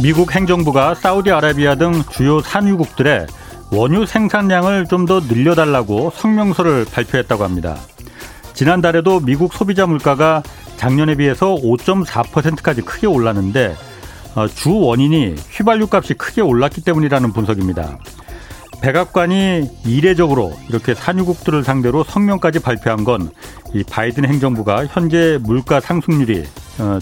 미국 행정부가 사우디아라비아 등 주요 산유국들의 원유 생산량을 좀 더 늘려달라고 성명서를 발표했다고 합니다. 지난달에도 미국 소비자 물가가 작년에 비해서 5.4%까지 크게 올랐는데 주 원인이 휘발유 값이 크게 올랐기 때문이라는 분석입니다. 백악관이 이례적으로 이렇게 산유국들을 상대로 성명까지 발표한 건 이 바이든 행정부가 현재 물가 상승률이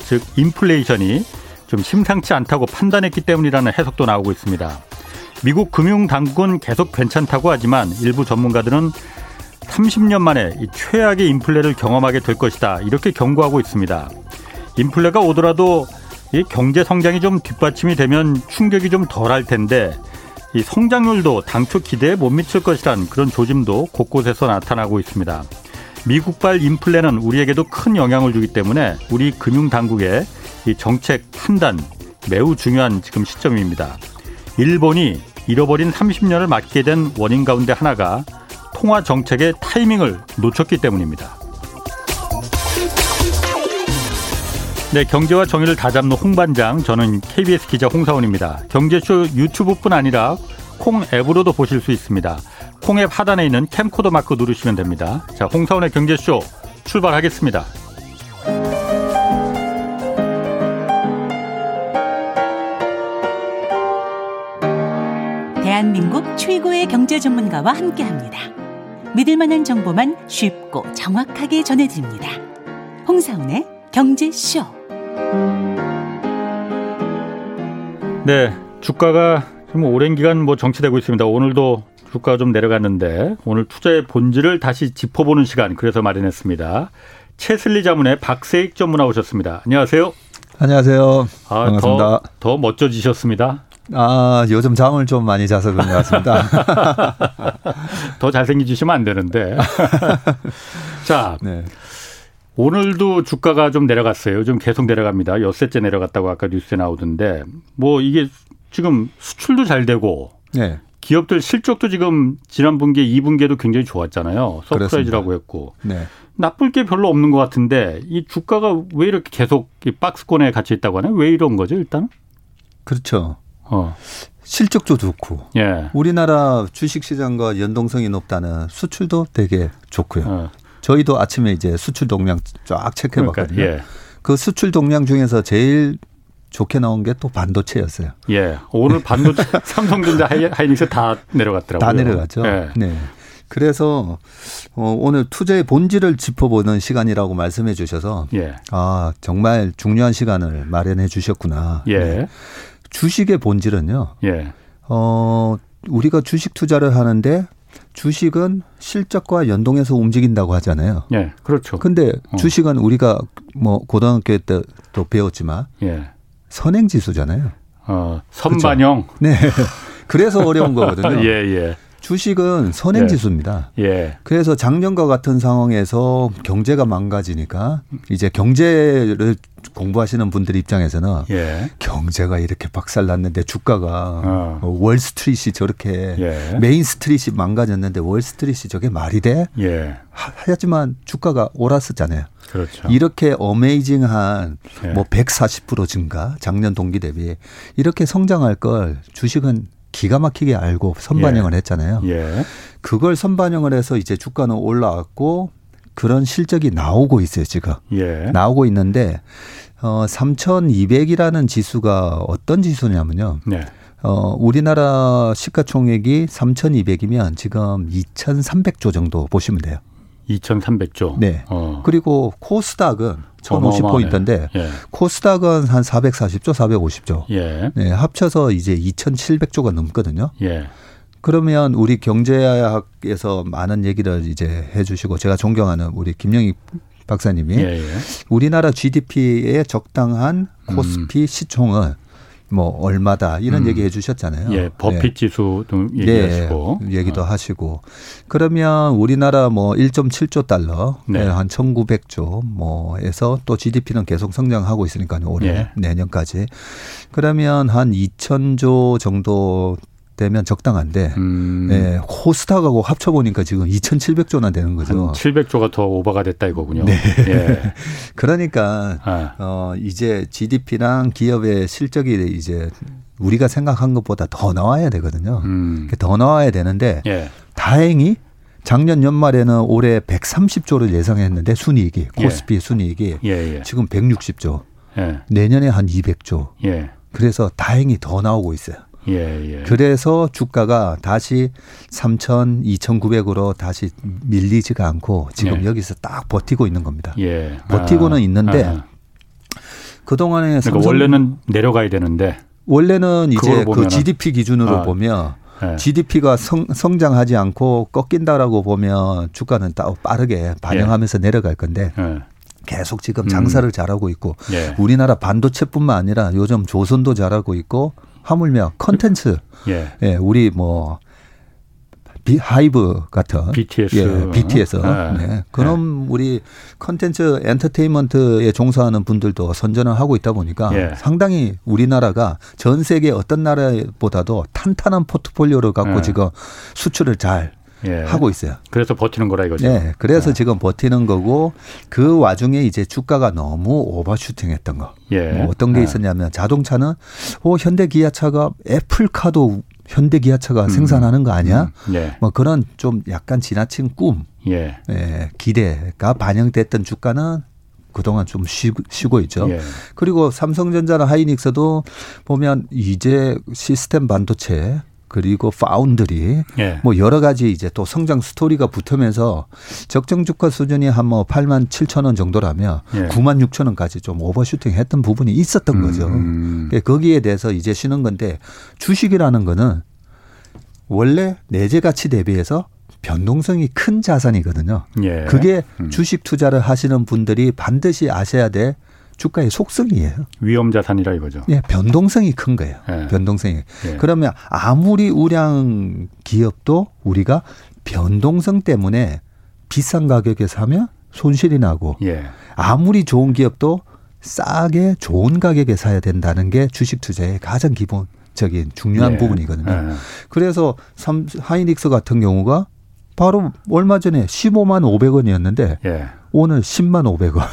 즉 인플레이션이 좀 심상치 않다고 판단했기 때문이라는 해석도 나오고 있습니다. 미국 금융당국은 계속 괜찮다고 하지만 일부 전문가들은 30년 만에 이 최악의 인플레를 경험하게 될 것이다 이렇게 경고하고 있습니다. 인플레가 오더라도 이 경제 성장이 좀 뒷받침이 되면 충격이 좀 덜할 텐데 이 성장률도 당초 기대에 못 미칠 것이란 그런 조짐도 곳곳에서 나타나고 있습니다. 미국발 인플레는 우리에게도 큰 영향을 주기 때문에 우리 금융당국의 이 정책 판단 매우 중요한 지금 시점입니다. 일본이 잃어버린 30년을 맞게 된 원인 가운데 하나가 통화 정책의 타이밍을 놓쳤기 때문입니다. 네, 경제와 정의를 다잡는 홍반장, 저는 KBS 기자 홍사원입니다. 경제쇼 유튜브뿐 아니라 콩 앱으로도 보실 수 있습니다. 콩 앱 하단에 있는 캠코더 마크 누르시면 됩니다. 자, 홍사원의 경제쇼 출발하겠습니다. 대한민국 최고의 경제 전문가와 함께합니다. 믿을 만한 정보만 쉽고 정확하게 전해드립니다. 홍사원의 경제쇼. 네, 주가가 좀 오랜 기간 정체되고 있습니다. 오늘도 주가가 좀 내려갔는데 오늘 투자의 본질을 다시 짚어보는 시간 그래서 마련했습니다. 최슬리 자문의 박세익 전무 나오셨습니다. 안녕하세요. 안녕하세요. 반갑습니다. 더 멋져지셨습니다. 요즘 잠을 좀 많이 자서 그런 것 같습니다. 더 잘생기시면 안 되는데. 자, 네. 오늘도 주가가 좀 내려갔어요. 요즘 계속 내려갑니다. 엿새째 내려갔다고 아까 뉴스에 나오던데 이게 지금 수출도 잘 되고 네. 기업들 실적도 지금 지난 분기 2분기에도 굉장히 좋았잖아요. 서프라이즈라고 했고. 네. 나쁠 게 별로 없는 것 같은데 이 주가가 왜 이렇게 계속 박스권에 갇혀 있다고 하나요? 왜 이런 거죠 일단? 그렇죠. 실적도 좋고 예. 우리나라 주식시장과 연동성이 높다는 수출도 되게 좋고요. 저희도 아침에 이제 수출 동향 쫙 체크해 봤거든요. 그러니까, 예. 그 수출 동향 중에서 제일 좋게 나온 게 또 반도체였어요. 예. 오늘 반도체 삼성전자 하이닉스 다 내려갔더라고요. 다 내려갔죠. 예. 네. 그래서 오늘 투자의 본질을 짚어보는 시간이라고 말씀해 주셔서 예. 정말 중요한 시간을 마련해 주셨구나. 예. 네. 주식의 본질은요. 예. 우리가 주식 투자를 하는데 주식은 실적과 연동해서 움직인다고 하잖아요. 예, 그렇죠. 근데 주식은 우리가 고등학교 때도 배웠지만 예. 선행지수잖아요. 선반영. 그렇죠? 네. 그래서 어려운 거거든요. 예, 예. 주식은 선행지수입니다. 예. 예. 그래서 작년과 같은 상황에서 경제가 망가지니까 이제 경제를 공부하시는 분들 입장에서는 예. 경제가 이렇게 박살났는데 주가가 월스트리트이 저렇게 예. 메인스트리트이 망가졌는데 월스트리트이 저게 말이 돼? 예. 하지만 주가가 올랐었잖아요. 그렇죠. 이렇게 어메이징한 예. 140% 증가 작년 동기 대비 이렇게 성장할 걸 주식은 기가 막히게 알고 선반영을 예. 했잖아요. 예. 그걸 선반영을 해서 이제 주가는 올라왔고 그런 실적이 나오고 있어요, 지금. 예. 나오고 있는데 3,200이라는 지수가 어떤 지수냐면요. 네. 우리나라 시가총액이 3,200이면 지금 2,300조 정도 보시면 돼요. 2,300조. 네. 그리고 코스닥은 1,050포인트인데 예. 코스닥은 한 440조, 450조. 예. 네, 합쳐서 이제 2,700조가 넘거든요. 예. 그러면 우리 경제학에서 많은 얘기를 이제 해 주시고 제가 존경하는 우리 김영희 박사님이 예, 예. 우리나라 GDP에 적당한 코스피 시총은 얼마다 이런 얘기 해 주셨잖아요. 예, 버핏 지수 등 얘기하시고. 예, 얘기도 하시고. 그러면 우리나라 $1.7조 달러, 네. 한 1900조 에서 또 GDP는 계속 성장하고 있으니까요. 올해, 예. 내년까지. 그러면 한 2000조 정도 되면 적당한데 예, 코스닥하고 합쳐보니까 지금 2,700조나 되는 거죠. 한 700조가 더 오버가 됐다 이거군요. 네. 예. 그러니까 이제 GDP랑 기업의 실적이 이제 우리가 생각한 것보다 더 나와야 되거든요. 더 나와야 되는데 예. 다행히 작년 연말에는 올해 130조를 예상했는데 순이익이 코스피 예. 순이익이 예. 지금 160조 예. 내년에 한 200조 예. 그래서 다행히 더 나오고 있어요. 예, 예. 그래서 주가가 다시 3,000, 2,900으로 다시 밀리지가 않고 지금 예. 여기서 딱 버티고 있는 겁니다. 예. 버티고는 있는데 그동안에 그러니까 삼성, 원래는 내려가야 되는데 원래는 이제 그 GDP 기준으로 보면 예. GDP가 성장하지 않고 꺾인다라고 보면 주가는 빠르게 반영하면서 예. 내려갈 건데 예. 계속 지금 장사를 잘하고 있고 예. 우리나라 반도체뿐만 아니라 요즘 조선도 잘하고 있고 하물며 컨텐츠, 예. 예, 우리 뭐 하이브 같은 BTS, 예, BTS, 아. 네. 그럼 예. 우리 컨텐츠 엔터테인먼트에 종사하는 분들도 선전을 하고 있다 보니까 예. 상당히 우리나라가 전 세계 어떤 나라보다도 탄탄한 포트폴리오를 갖고 예. 지금 수출을 잘 예. 하고 있어요. 그래서 버티는 거라 이거죠. 네, 그래서 예. 지금 버티는 거고 그 와중에 이제 주가가 너무 오버슈팅했던 거. 예. 뭐 어떤 게 있었냐면 자동차는 현대기아차가 애플카도 현대기아차가 생산하는 거 아니야? 예. 뭐 그런 좀 약간 지나친 꿈, 예. 예, 기대가 반영됐던 주가는 그동안 좀 쉬고 있죠. 예. 그리고 삼성전자나 하이닉스도 보면 이제 시스템 반도체 그리고 파운드리 예. 뭐 여러 가지 이제 또 성장 스토리가 붙으면서 적정 주가 수준이 한 뭐 87,000원 정도라면 예. 96,000원까지 좀 오버슈팅했던 부분이 있었던 거죠. 거기에 대해서 이제 쉬는 건데 주식이라는 거는 원래 내재 가치 대비해서 변동성이 큰 자산이거든요. 예. 그게 주식 투자를 하시는 분들이 반드시 아셔야 될 주가의 속성이에요. 위험 자산이라 이거죠. 네, 변동성이 큰 거예요. 예. 변동성이. 예. 그러면 아무리 우량 기업도 우리가 변동성 때문에 비싼 가격에 사면 손실이 나고 예. 아무리 좋은 기업도 싸게 좋은 가격에 사야 된다는 게 주식 투자의 가장 기본적인 중요한 예. 부분이거든요. 예. 그래서 하이닉스 같은 경우가 바로 얼마 전에 15만 500원이었는데 예. 오늘 10만 500원.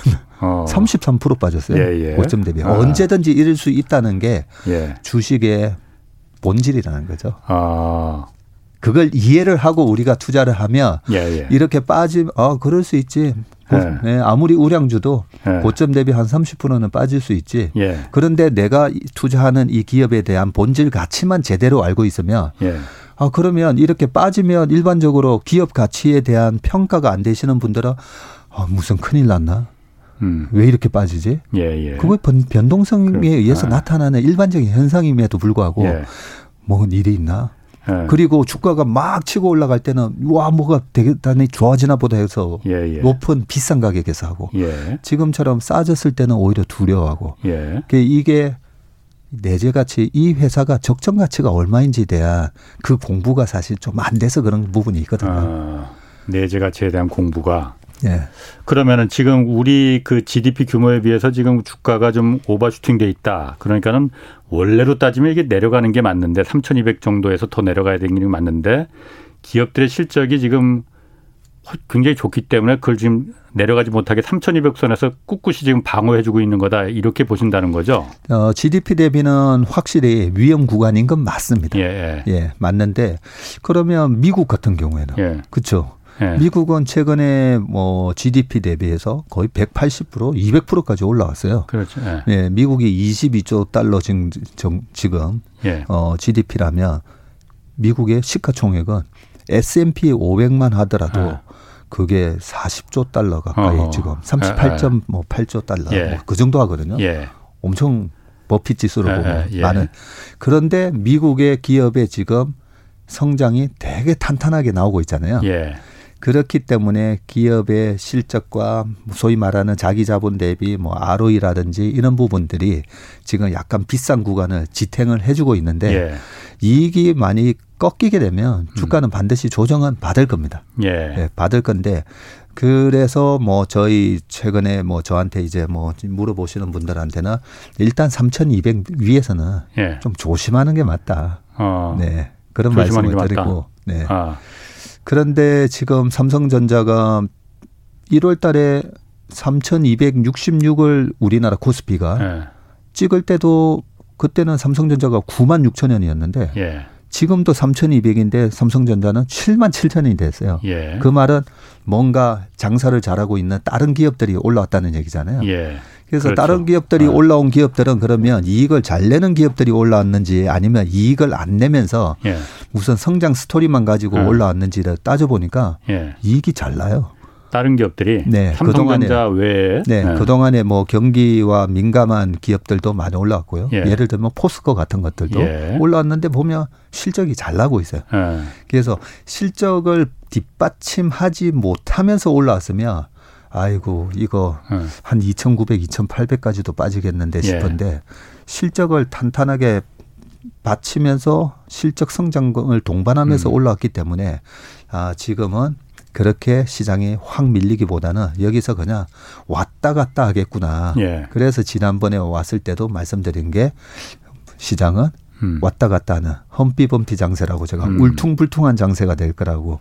33% 빠졌어요. 예, 예. 고점 대비. 언제든지 잃을 수 있다는 게 예. 주식의 본질이라는 거죠. 그걸 이해를 하고 우리가 투자를 하면 예, 예. 이렇게 그럴 수 있지. 예. 네, 아무리 우량주도 예. 고점 대비 한 30%는 빠질 수 있지. 예. 그런데 내가 투자하는 이 기업에 대한 본질 가치만 제대로 알고 있으면 예. 그러면 이렇게 빠지면 일반적으로 기업 가치에 대한 평가가 안 되시는 분들은 무슨 큰일 났나? 왜 이렇게 빠지지? 예, 예. 그게 변동성에 의해서 나타나는 일반적인 현상임에도 불구하고 예. 뭔 일이 있나? 예. 그리고 주가가 막 치고 올라갈 때는 뭐가 대단히 좋아지나 보다 해서 예, 예. 높은 비싼 가격에서 하고 예. 지금처럼 싸졌을 때는 오히려 두려워하고 예. 이게 내재가치 이 회사가 적정 가치가 얼마인지에 대한 그 공부가 사실 좀 안 돼서 그런 부분이 있거든요. 내재가치에 대한 공부가. 예. 그러면은 지금 우리 그 GDP 규모에 비해서 지금 주가가 좀 오버슈팅돼 있다. 그러니까는 원래로 따지면 이게 내려가는 게 맞는데 3,200 정도에서 더 내려가야 되는 게 맞는데 기업들의 실적이 지금 굉장히 좋기 때문에 그걸 지금 내려가지 못하게 3,200선에서 꿋꿋이 지금 방어해주고 있는 거다 이렇게 보신다는 거죠. GDP 대비는 확실히 위험 구간인 건 맞습니다. 예, 예. 예 맞는데 그러면 미국 같은 경우에는 예. 그렇죠. 예. 미국은 최근에 뭐 GDP 대비해서 거의 180%, 200%까지 올라왔어요. 그렇죠. 예. 예, 미국이 22조 달러 지금 예. GDP라면 미국의 시가총액은 S&P 500만 하더라도 예. 그게 40조 달러 가까이 지금 38.8조 달러 예. 뭐 그 정도 하거든요. 예. 엄청 버핏 지수로 보면 예. 많은. 그런데 미국의 기업의 지금 성장이 되게 탄탄하게 나오고 있잖아요. 예. 그렇기 때문에 기업의 실적과 소위 말하는 자기 자본 대비 뭐 ROE라든지 이런 부분들이 지금 약간 비싼 구간을 지탱을 해주고 있는데 예. 이익이 많이 꺾이게 되면 주가는 반드시 조정은 받을 겁니다. 예. 예, 받을 건데 그래서 뭐 저희 최근에 뭐 저한테 이제 뭐 물어보시는 분들한테는 일단 3,200 위에서는 예. 좀 조심하는 게 맞다. 네. 그런 말씀을 드리고. 네. 아. 그런데 지금 삼성전자가 1월 달에 3,266을 우리나라 코스피가 예. 찍을 때도 그때는 삼성전자가 96,000원이었는데 예. 지금도 3,200인데 삼성전자는 77,000원이 됐어요. 예. 그 말은 뭔가 장사를 잘하고 있는 다른 기업들이 올라왔다는 얘기잖아요. 예. 그래서 그렇죠. 다른 기업들이 올라온 기업들은 그러면 이익을 잘 내는 기업들이 올라왔는지 아니면 이익을 안 내면서 예. 우선 성장 스토리만 가지고 올라왔는지를 따져보니까 예. 이익이 잘 나요. 다른 기업들이 네, 삼성전자 외에. 네, 네. 그동안에 뭐 경기와 민감한 기업들도 많이 올라왔고요. 예. 예를 들면 포스코 같은 것들도 예. 올라왔는데 보면 실적이 잘 나고 있어요. 예. 그래서 실적을 뒷받침하지 못하면서 올라왔으면 아이고 이거 한 2,900, 2,800까지도 빠지겠는데 싶은데 예. 실적을 탄탄하게 받치면서 실적 성장을 동반하면서 올라왔기 때문에 아, 지금은 그렇게 시장이 확 밀리기보다는 여기서 그냥 왔다 갔다 하겠구나. 예. 그래서 지난번에 왔을 때도 말씀드린 게 시장은 왔다 갔다 하는 험비범티 장세라고 제가 울퉁불퉁한 장세가 될 거라고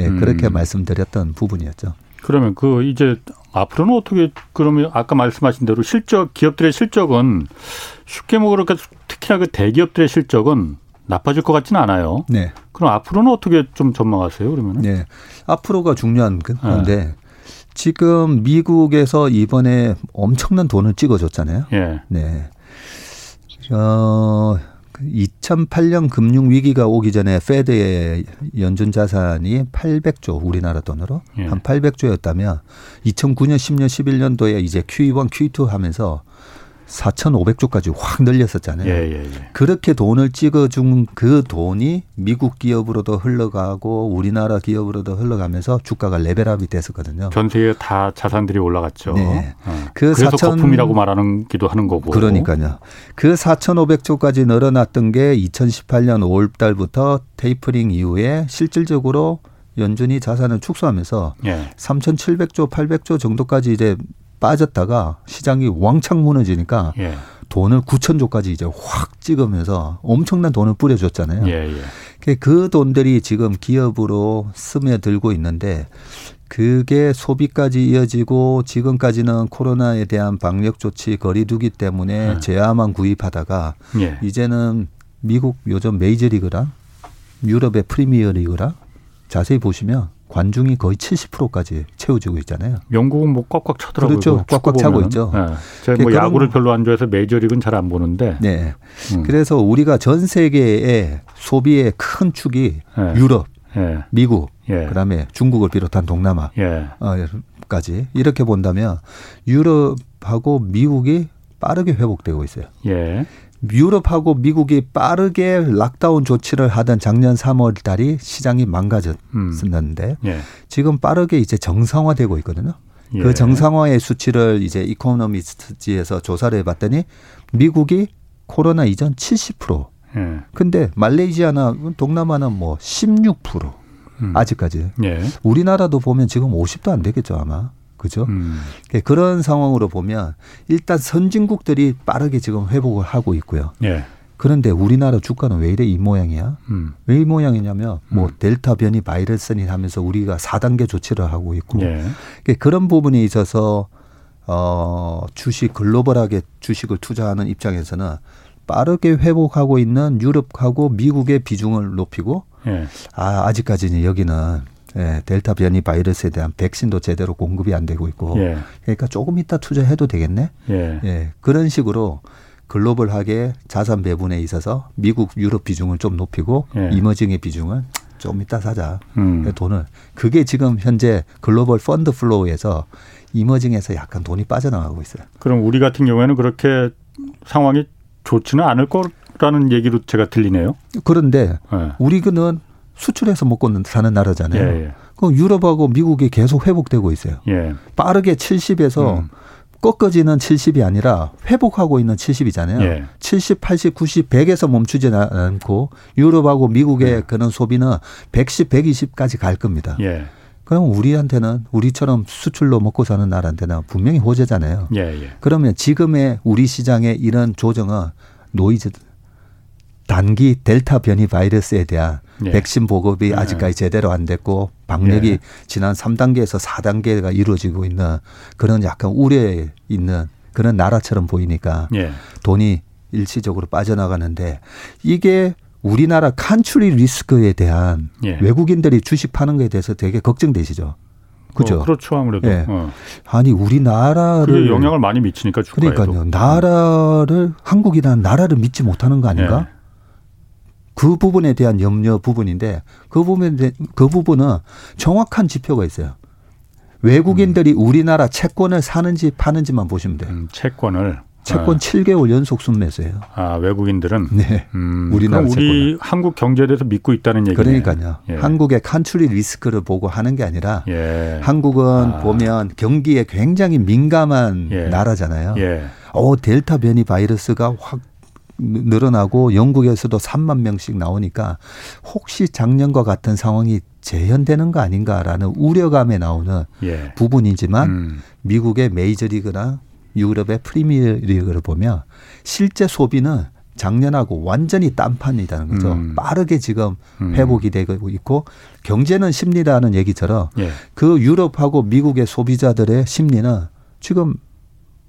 예, 그렇게 말씀드렸던 부분이었죠. 그러면 그 이제 앞으로는 어떻게 그러면 아까 말씀하신 대로 실적 기업들의 실적은 쉽게 뭐 그렇게 특히나 그 대기업들의 실적은 나빠질 것 같지는 않아요. 네. 그럼 앞으로는 어떻게 좀 전망하세요, 그러면? 네. 앞으로가 중요한 건데 네. 지금 미국에서 이번에 엄청난 돈을 찍어줬잖아요. 네. 네. 2008년 금융위기가 오기 전에 페드의 연준자산이 800조 우리나라 돈으로 예. 한 800조였다면 2009년, 10년, 11년도에 이제 QE1, QE2 하면서 4,500조까지 확 늘렸었잖아요. 예, 예, 예. 그렇게 돈을 찍어준 그 돈이 미국 기업으로도 흘러가고 우리나라 기업으로도 흘러가면서 주가가 레벨업이 됐었거든요. 전 세계 다 자산들이 올라갔죠. 네. 그 그래서 4천... 거품이라고 말하기도 하는 거고. 그러니까요. 그 4,500조까지 늘어났던 게 2018년 5월 달부터 테이퍼링 이후에 실질적으로 연준이 자산을 축소하면서 예. 3,700조, 800조 정도까지 이제 빠졌다가 시장이 왕창 무너지니까 예. 돈을 9,000조까지 이제 확 찍으면서 엄청난 돈을 뿌려줬잖아요. 예, 예. 그 돈들이 지금 기업으로 스며들고 있는데 그게 소비까지 이어지고 지금까지는 코로나에 대한 방역 조치 거리두기 때문에 제화만 구입하다가 예. 이제는 미국 요즘 메이저리그랑 유럽의 프리미어리그랑 자세히 보시면 관중이 거의 70%까지 채워지고 있잖아요. 영국은 뭐 꽉꽉 차더라고요. 그렇죠. 꽉꽉 차고 있죠. 네. 제가 뭐 야구를 별로 안 좋아해서 메이저리그는 잘 안 보는데. 네. 그래서 우리가 전 세계의 소비의 큰 축이 네. 유럽, 네. 미국, 네. 그다음에 중국을 비롯한 동남아까지 네. 이렇게 본다면 유럽하고 미국이 빠르게 회복되고 있어요. 네. 유럽하고 미국이 빠르게 락다운 조치를 하던 작년 3월 달이 시장이 망가졌었는데 예. 지금 빠르게 이제 정상화되고 있거든요. 예. 그 정상화의 수치를 이제 이코노미스트지에서 조사를 해봤더니 미국이 코로나 이전 70%. 근데 예. 말레이시아나 동남아는 뭐 16% 아직까지. 예. 우리나라도 보면 지금 50도 안 되겠죠 아마. 그죠? 그런 상황으로 보면 일단 선진국들이 빠르게 지금 회복을 하고 있고요. 예. 그런데 우리나라 주가는 왜 이래 이 모양이야? 왜 이 모양이냐면 뭐 델타 변이 바이러스니 하면서 우리가 4단계 조치를 하고 있고 예. 그런 부분에 있어서 주식 글로벌하게 주식을 투자하는 입장에서는 빠르게 회복하고 있는 유럽하고 미국의 비중을 높이고 예. 아, 아직까지는 여기는 예, 델타 변이 바이러스에 대한 백신도 제대로 공급이 안 되고 있고 예. 그러니까 조금 이따 투자해도 되겠네. 예. 예, 그런 식으로 글로벌하게 자산 배분에 있어서 미국, 유럽 비중을 좀 높이고 예. 이머징의 비중을 좀 이따 사자. 돈을. 그게 지금 현재 글로벌 펀드 플로우에서 이머징에서 약간 돈이 빠져나가고 있어요. 그럼 우리 같은 경우에는 그렇게 상황이 좋지는 않을 거라는 얘기로 제가 들리네요. 그런데 예. 우리는 수출해서 먹고 사는 나라잖아요. 예, 예. 그럼 유럽하고 미국이 계속 회복되고 있어요. 예. 빠르게 70에서 꺾어지는 70이 아니라 회복하고 있는 70이잖아요. 예. 70, 80, 90, 100에서 멈추지 않고 유럽하고 미국의 예. 그런 소비는 110, 120까지 갈 겁니다. 예. 그럼 우리한테는 우리처럼 수출로 먹고 사는 나라한테는 분명히 호재잖아요. 예, 예. 그러면 지금의 우리 시장의 이런 조정은 노이즈 단기 델타 변이 바이러스에 대한 백신 보급이 아직까지 제대로 안 됐고 방역이 지난 3단계에서 4단계가 이루어지고 있는 그런 약간 우려에 있는 그런 나라처럼 보이니까 돈이 일시적으로 빠져나가는데 이게 우리나라 칸츄리 리스크에 대한 외국인들이 주식 파는 거에 대해서 되게 걱정되시죠. 그죠? 그렇죠. 아무래도. 아니 우리나라를. 그게 영향을 많이 미치니까 주가에도. 그러니까요. 나라를 한국이라는 나라를 믿지 못하는 거 아닌가? 그 부분에 대한 염려 부분인데 그 부분은 정확한 지표가 있어요. 외국인들이 우리나라 채권을 사는지 파는지만 보시면 돼요. 채권 7개월 연속 순매수예요. 아, 외국인들은? 네. 우리나라 채권. 우리 한국 경제에 대해서 믿고 있다는 얘기네요. 그러니까요. 한국의 칸츄리 리스크를 보고 하는 게 아니라 한국은 보면 경기에 굉장히 민감한 나라잖아요. 델타 변이 바이러스가 확 늘어나고 영국에서도 3만 명씩 나오니까 혹시 작년과 같은 상황이 재현되는 거 아닌가라는 우려감에 나오는 부분이지만 미국의 메이저리그나 유럽의 프리미어리그를 보면 실제 소비는 작년하고 완전히 딴판이라는 거죠. 빠르게 지금 회복이 되고 있고 경제는 심리라는 얘기처럼 그 유럽하고 미국의 소비자들의 심리는 지금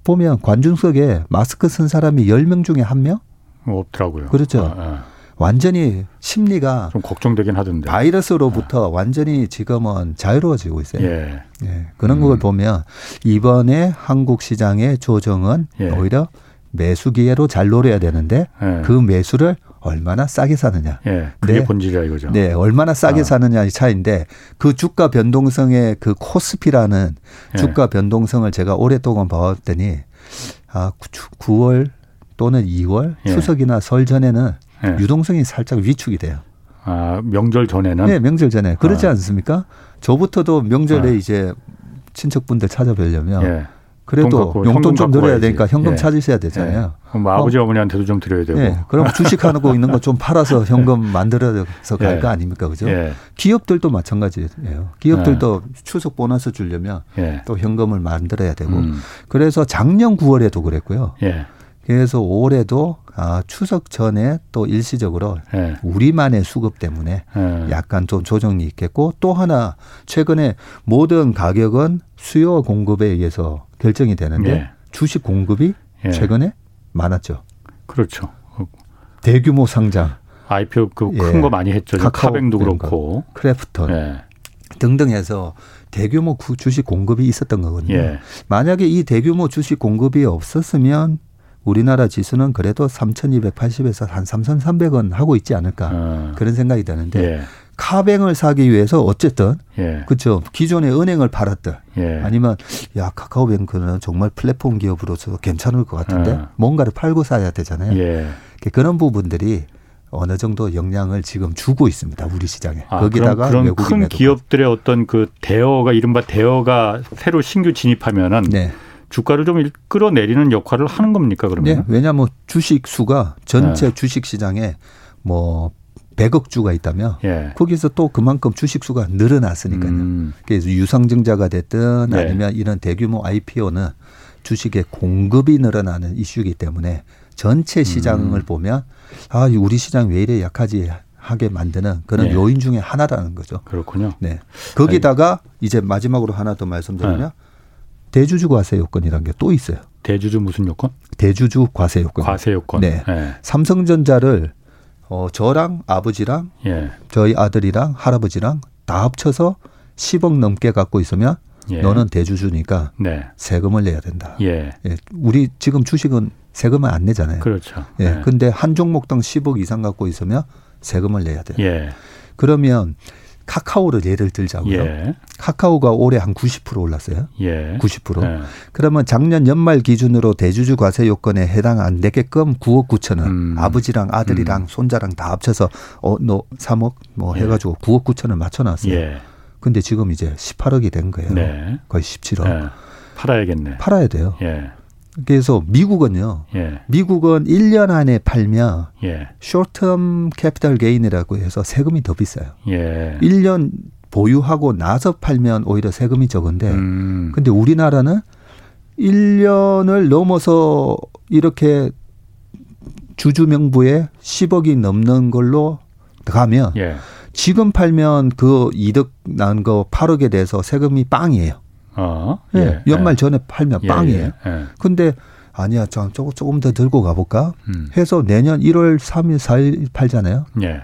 보면 관중석에 마스크 쓴 사람이 10명 중에 1명? 없더라고요. 그렇죠. 완전히 심리가 좀 걱정되긴 하던데 바이러스로부터 완전히 지금은 자유로워지고 있어요. 그런 걸 보면 이번에 한국 시장의 조정은 오히려 매수 기회로 잘 노려야 되는데 그 매수를 얼마나 싸게 사느냐. 그게 본질이야 이거죠. 네, 얼마나 싸게 사느냐의 차이인데 그 주가 변동성의 그 코스피라는 주가 변동성을 제가 오랫동안 봐왔더니 9월 또는 2월 추석이나 설 전에는 유동성이 살짝 위축이 돼요. 아, 명절 전에는? 네, 명절 전에. 그렇지 않습니까? 저부터도 명절에 이제 친척분들 찾아뵈려면 그래도 용돈 좀 드려야 되니까 현금 찾으셔야 되잖아요. 그럼 뭐 아버지 어머니한테도 좀 드려야 되고. 그럼 주식하고 있는 거 좀 팔아서 현금 만들어서 갈 거 아닙니까? 그죠? 기업들도 마찬가지예요. 기업들도 추석 보너스 주려면 또 현금을 만들어야 되고. 그래서 작년 9월에도 그랬고요. 그래서 올해도 추석 전에 또 일시적으로 우리만의 수급 때문에 약간 좀 조정이 있겠고 또 하나 최근에 모든 가격은 수요와 공급에 의해서 결정이 되는데 주식 공급이 최근에 많았죠. 그렇죠. 대규모 상장. IPO 그 큰 거 많이 했죠. 카뱅도 그렇고. 크래프톤. 등등 해서 대규모 주식 공급이 있었던 거거든요. 만약에 이 대규모 주식 공급이 없었으면 우리나라 지수는 그래도 3,280에서 한 3,300원 하고 있지 않을까 그런 생각이 드는데 카뱅을 사기 위해서 어쨌든 그렇죠. 기존의 은행을 팔았든 아니면 카카오뱅크는 정말 플랫폼 기업으로서 괜찮을 것 같은데 뭔가를 팔고 사야 되잖아요. 그런 부분들이 어느 정도 영향을 지금 주고 있습니다. 우리 시장에. 거기다가 그런 큰 기업들의 어떤 그 대어가 이른바 대어가 새로 신규 진입하면은 주가를 좀 끌어내리는 역할을 하는 겁니까, 그러면? 네, 왜냐하면 주식 수가 전체 주식 시장에 뭐 100억 주가 있다면 거기서 또 그만큼 주식 수가 늘어났으니까요. 그래서 유상증자가 됐든 아니면 이런 대규모 IPO는 주식의 공급이 늘어나는 이슈이기 때문에 전체 시장을 보면 우리 시장 왜 이래 약하지 하게 만드는 그런 요인 중에 하나라는 거죠. 그렇군요. 네. 거기다가 이제 마지막으로 하나 더 말씀드리면 대주주 과세 요건이라는 게 또 있어요. 대주주 무슨 요건? 대주주 과세 요건. 과세 요건. 네. 삼성전자를 저랑 아버지랑 저희 아들이랑 할아버지랑 다 합쳐서 10억 넘게 갖고 있으면 너는 대주주니까 세금을 내야 된다. 우리 지금 주식은 세금을 안 내잖아요. 그렇죠. 근데 한 종목당 10억 이상 갖고 있으면 세금을 내야 돼요. 그러면 카카오를 예를 들자고요. 카카오가 올해 한 90% 올랐어요. 90%. 그러면 작년 연말 기준으로 대주주 과세 요건에 해당 안 되게끔 9억 9천원. 아버지랑 아들이랑 손자랑 다 합쳐서 너 3억 뭐 해가지고 9억 9천원 맞춰놨어요. 근데 지금 이제 18억이 된 거예요. 거의 17억. 팔아야겠네. 팔아야 돼요. 그래서 미국은요. 미국은 1년 안에 팔면 숏텀 캐피털 게인이라고 해서 세금이 더 비싸요. 1년 보유하고 나서 팔면 오히려 세금이 적은데 근데 우리나라는 1년을 넘어서 이렇게 주주 명부에 10억이 넘는 걸로 가면 예. 지금 팔면 그 이득 난 거 8억에 대해서 세금이 빵이에요. 예. 예. 연말 전에 팔면 예. 빵이에요. 그런데 예. 예. 아니야, 조금 더 들고 가볼까 해서 내년 1월 3일, 4일 팔잖아요. 예.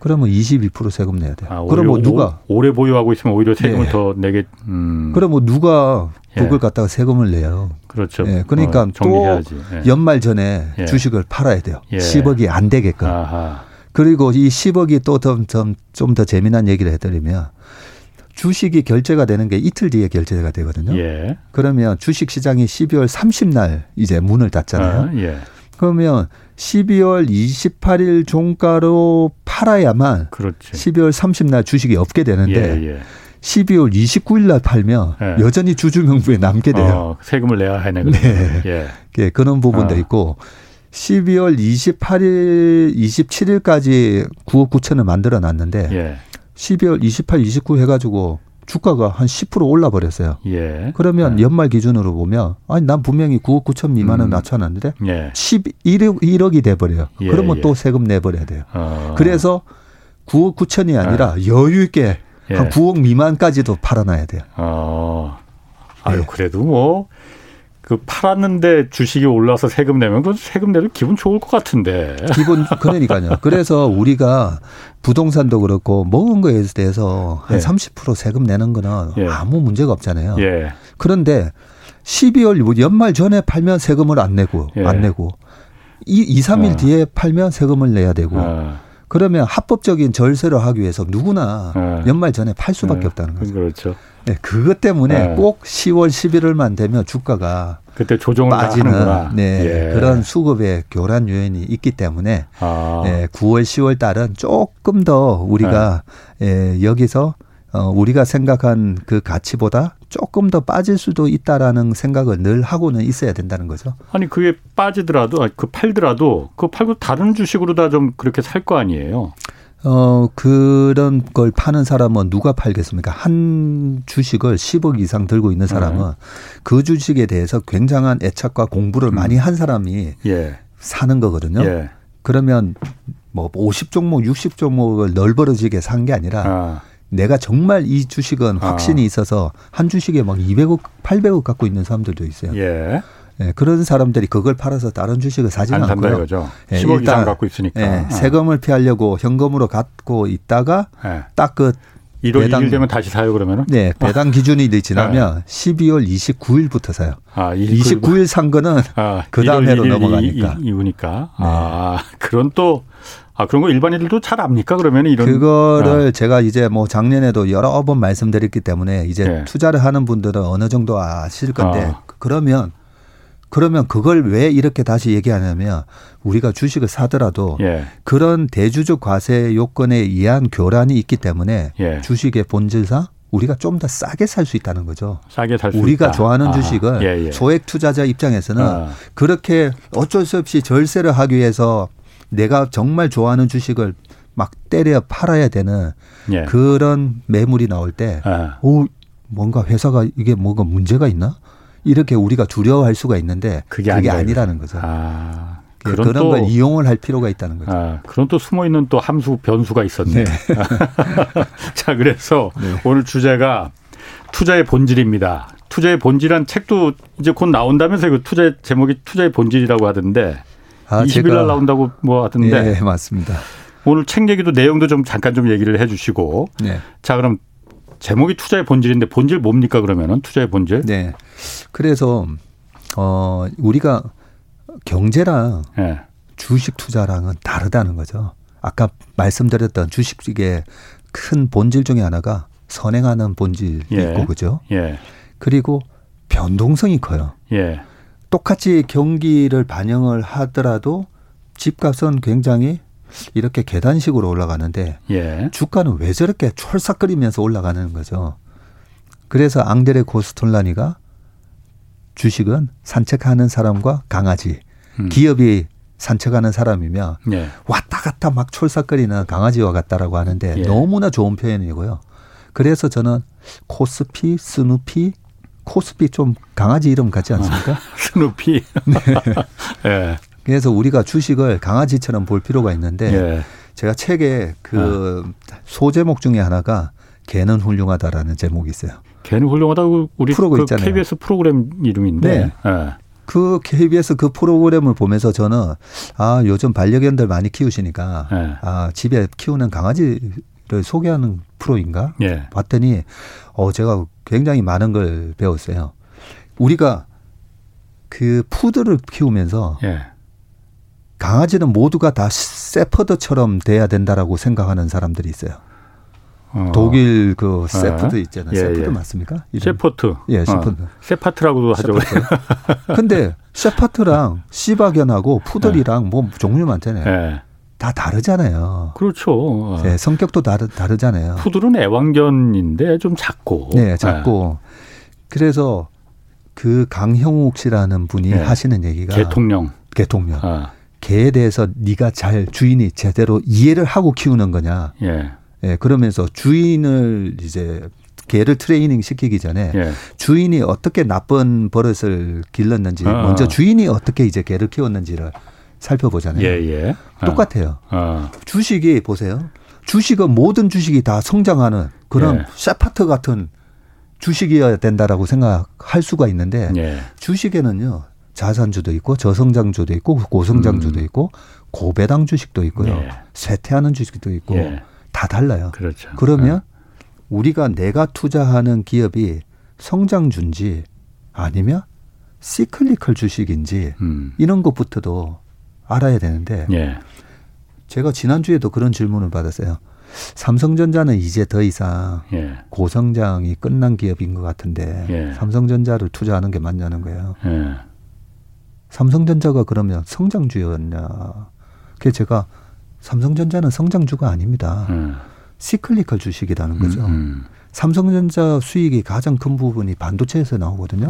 그러면 22% 세금 내야 돼요. 아, 그럼 뭐 누가. 오래 보유하고 있으면 오히려 세금을 예. 더 내게. 그럼 뭐 누가 그걸 예. 갖다가 세금을 내요. 그렇죠. 예. 그러니까 정리해야지. 예. 연말 전에 예. 주식을 팔아야 돼요. 예. 10억이 안 되게끔. 아하. 그리고 이 10억이 또 좀 더 재미난 얘기를 해드리면 주식이 결제가 되는 게 이틀 뒤에 결제가 되거든요. 예. 그러면 주식시장이 12월 30날 이제 문을 닫잖아요. 아, 예. 그러면 12월 28일 종가로 팔아야만 그렇지. 12월 30날 주식이 없게 되는데 예, 예. 12월 29일 날 팔면 예. 여전히 주주명부에 남게 돼요. 세금을 내야 하네요. 네. 예. 예, 그런 부분도 있고 12월 28일, 27일까지 9억 9천을 만들어놨는데 예. 12월 28, 29 해가지고 주가가 한 10% 올라버렸어요. 예. 그러면 예. 연말 기준으로 보면 아니 난 분명히 9억 9천 미만은 낮춰놨는데 예. 11억이 돼버려요. 예. 그러면 예. 또 세금 내버려야 돼요. 그래서 9억 9천이 아니라 예. 여유 있게 예. 한 9억 미만까지도 팔아놔야 돼요. 아유 예. 그래도 뭐. 그 팔았는데 주식이 올라서 세금 내면 그 세금 내도 기분 좋을 것 같은데. 기분 그러니까요. 그래서 우리가 부동산도 그렇고 모은 거에 대해서 한 30% 세금 내는 거는 예. 아무 문제가 없잖아요. 예. 그런데 12월 연말 전에 팔면 세금을 안 내고 예. 안 내고 2, 3일 뒤에 팔면 세금을 내야 되고 그러면 합법적인 절세를 하기 위해서 누구나 연말 전에 팔 수밖에 없다는 거죠. 그렇죠. 네, 그것 때문에 꼭 10월, 11월만 되면 주가가 그때 조정을 빠지는 네, 예. 그런 수급의 교란 요인이 있기 때문에 네, 9월, 10월 달은 조금 더 우리가 예, 여기서 우리가 생각한 그 가치보다 조금 더 빠질 수도 있다라는 생각을 늘 하고는 있어야 된다는 거죠. 아니 그게 빠지더라도 그 팔더라도 그 팔고 다른 주식으로 다 좀 그렇게 살 거 아니에요. 그런 걸 파는 사람은 누가 팔겠습니까? 한 주식을 10억 이상 들고 있는 사람은 그 주식에 대해서 굉장한 애착과 공부를 많이 한 사람이 예. 사는 거거든요. 예. 그러면 뭐 50종목, 60종목을 널브러지게 산 게 아니라 내가 정말 이 주식은 확신이 있어서 한 주식에 막 200억, 800억 갖고 있는 사람들도 있어요. 예. 예, 그런 사람들이 그걸 팔아서 다른 주식을 사지는 않고요. 거죠. 예, 10억 이상 갖고 있으니까. 예, 세금을 피하려고 현금으로 갖고 있다가 예. 딱 그 1월 2일 되면 다시 사요 그러면은? 네. 배당 기준이 지나면 12월 29일부터 사요. 29일 산 거는 그 다음 해로 넘어가니까. 이후니까. 네. 그런 또. 그런 거 일반인들도 잘 압니까? 그러면 이런 그거를 제가 이제 뭐 작년에도 여러 번 말씀드렸기 때문에 이제 예. 투자를 하는 분들은 어느 정도 아실 건데 그러면 그걸 왜 이렇게 다시 얘기하냐면 우리가 주식을 사더라도 예. 그런 대주주 과세 요건에 의한 교란이 있기 때문에 예. 주식의 본질상 우리가 좀 더 싸게 살 수 있다는 거죠. 싸게 살 수 있다. 우리가 좋아하는 주식을 예, 예. 소액 투자자 입장에서는 그렇게 어쩔 수 없이 절세를 하기 위해서 내가 정말 좋아하는 주식을 막 때려 팔아야 되는 예. 그런 매물이 나올 때 뭔가 회사가 이게 뭐가 문제가 있나? 이렇게 우리가 두려워할 수가 있는데 그게 아니라는 거죠. 그런 걸 이용을 할 필요가 있다는 거죠. 그런 또 숨어있는 또 함수 변수가 있었네요. 네. 자, 그래서 네. 오늘 주제가 투자의 본질입니다. 투자의 본질이란 책도 이제 곧 나온다면서요. 그 투자의 제목이 투자의 본질이라고 하던데 20일 날 나온다고 뭐 하던데. 네, 맞습니다. 오늘 책 얘기도 내용도 좀 잠깐 좀 얘기를 해 주시고. 네. 자, 그럼 제목이 투자의 본질인데 본질 뭡니까 그러면은 투자의 본질? 네. 그래서 우리가 경제랑 네. 주식 투자랑은 다르다는 거죠. 아까 말씀드렸던 주식의 큰 본질 중에 하나가 선행하는 본질이 예. 있고 그죠? 예. 그리고 변동성이 커요. 예. 똑같이 경기를 반영을 하더라도 집값은 굉장히 이렇게 계단식으로 올라가는데 예. 주가는 왜 저렇게 촐싹거리면서 올라가는 거죠. 그래서 앙드레 코스톨라니가 주식은 산책하는 사람과 강아지, 기업이 산책하는 사람이며 예. 왔다 갔다 막 촐싹거리는 강아지와 같다라고 하는데 예. 너무나 좋은 표현이고요. 그래서 저는 코스피, 스누피, 코스피 좀 강아지 이름 같지 않습니까? 스누피. 네. 예. 그래서 우리가 주식을 강아지처럼 볼 필요가 있는데 예. 제가 책에 그 소제목 중에 하나가 개는 훌륭하다라는 제목이 있어요. 개는 훌륭하다고 우리 그 KBS 프로그램 이름인데. 네. 예. 그 KBS 그 프로그램을 보면서 저는 아 요즘 반려견들 많이 키우시니까 예. 아 집에 키우는 강아지를 소개하는 프로인가 예. 봤더니 제가 굉장히 많은 걸 배웠어요. 우리가 그 푸드를 키우면서 예. 강아지는 모두가 다 세퍼드처럼 돼야 된다라고 생각하는 사람들이 있어요. 독일 그 세퍼드 있잖아요. 예, 세퍼드 예. 맞습니까? 세퍼트. 예, 세퍼트. 세파트라고도 하죠. 근데 세파트랑 시바견하고 푸들이랑 예. 뭐 종류 많잖아요. 예. 다 다르잖아요. 그렇죠. 예, 성격도 다르잖아요. 푸들은 애완견인데 좀 작고. 네, 작고. 예. 그래서 그 강형욱 씨라는 분이 예. 하시는 얘기가 개통령. 아. 개에 대해서 네가 잘 주인이 제대로 이해를 하고 키우는 거냐. 예. 예, 그러면서 주인을 이제 개를 트레이닝 시키기 전에 예. 주인이 어떻게 나쁜 버릇을 길렀는지 먼저 주인이 어떻게 이제 개를 키웠는지를 살펴보잖아요. 예예. 똑같아요. 주식이 보세요. 주식은 모든 주식이 다 성장하는 그런 셰파트 예. 같은 주식이어야 된다라고 생각할 수가 있는데 예. 주식에는요. 자산주도 있고 저성장주도 있고 고성장주도 있고 고배당 주식도 있고요. 예. 쇠퇴하는 주식도 있고. 예. 다 달라요. 그렇죠. 그러면 우리가 내가 투자하는 기업이 성장주인지 아니면 시클리컬 주식인지 이런 것부터도 알아야 되는데 예. 제가 지난주에도 그런 질문을 받았어요. 삼성전자는 이제 더 이상 예. 고성장이 끝난 기업인 것 같은데 예. 삼성전자를 투자하는 게 맞냐는 거예요. 예. 삼성전자가 그러면 성장주였냐. 그래서 제가 삼성전자는 성장주가 아닙니다. 시클리컬 주식이라는 거죠. 삼성전자 수익이 가장 큰 부분이 반도체에서 나오거든요.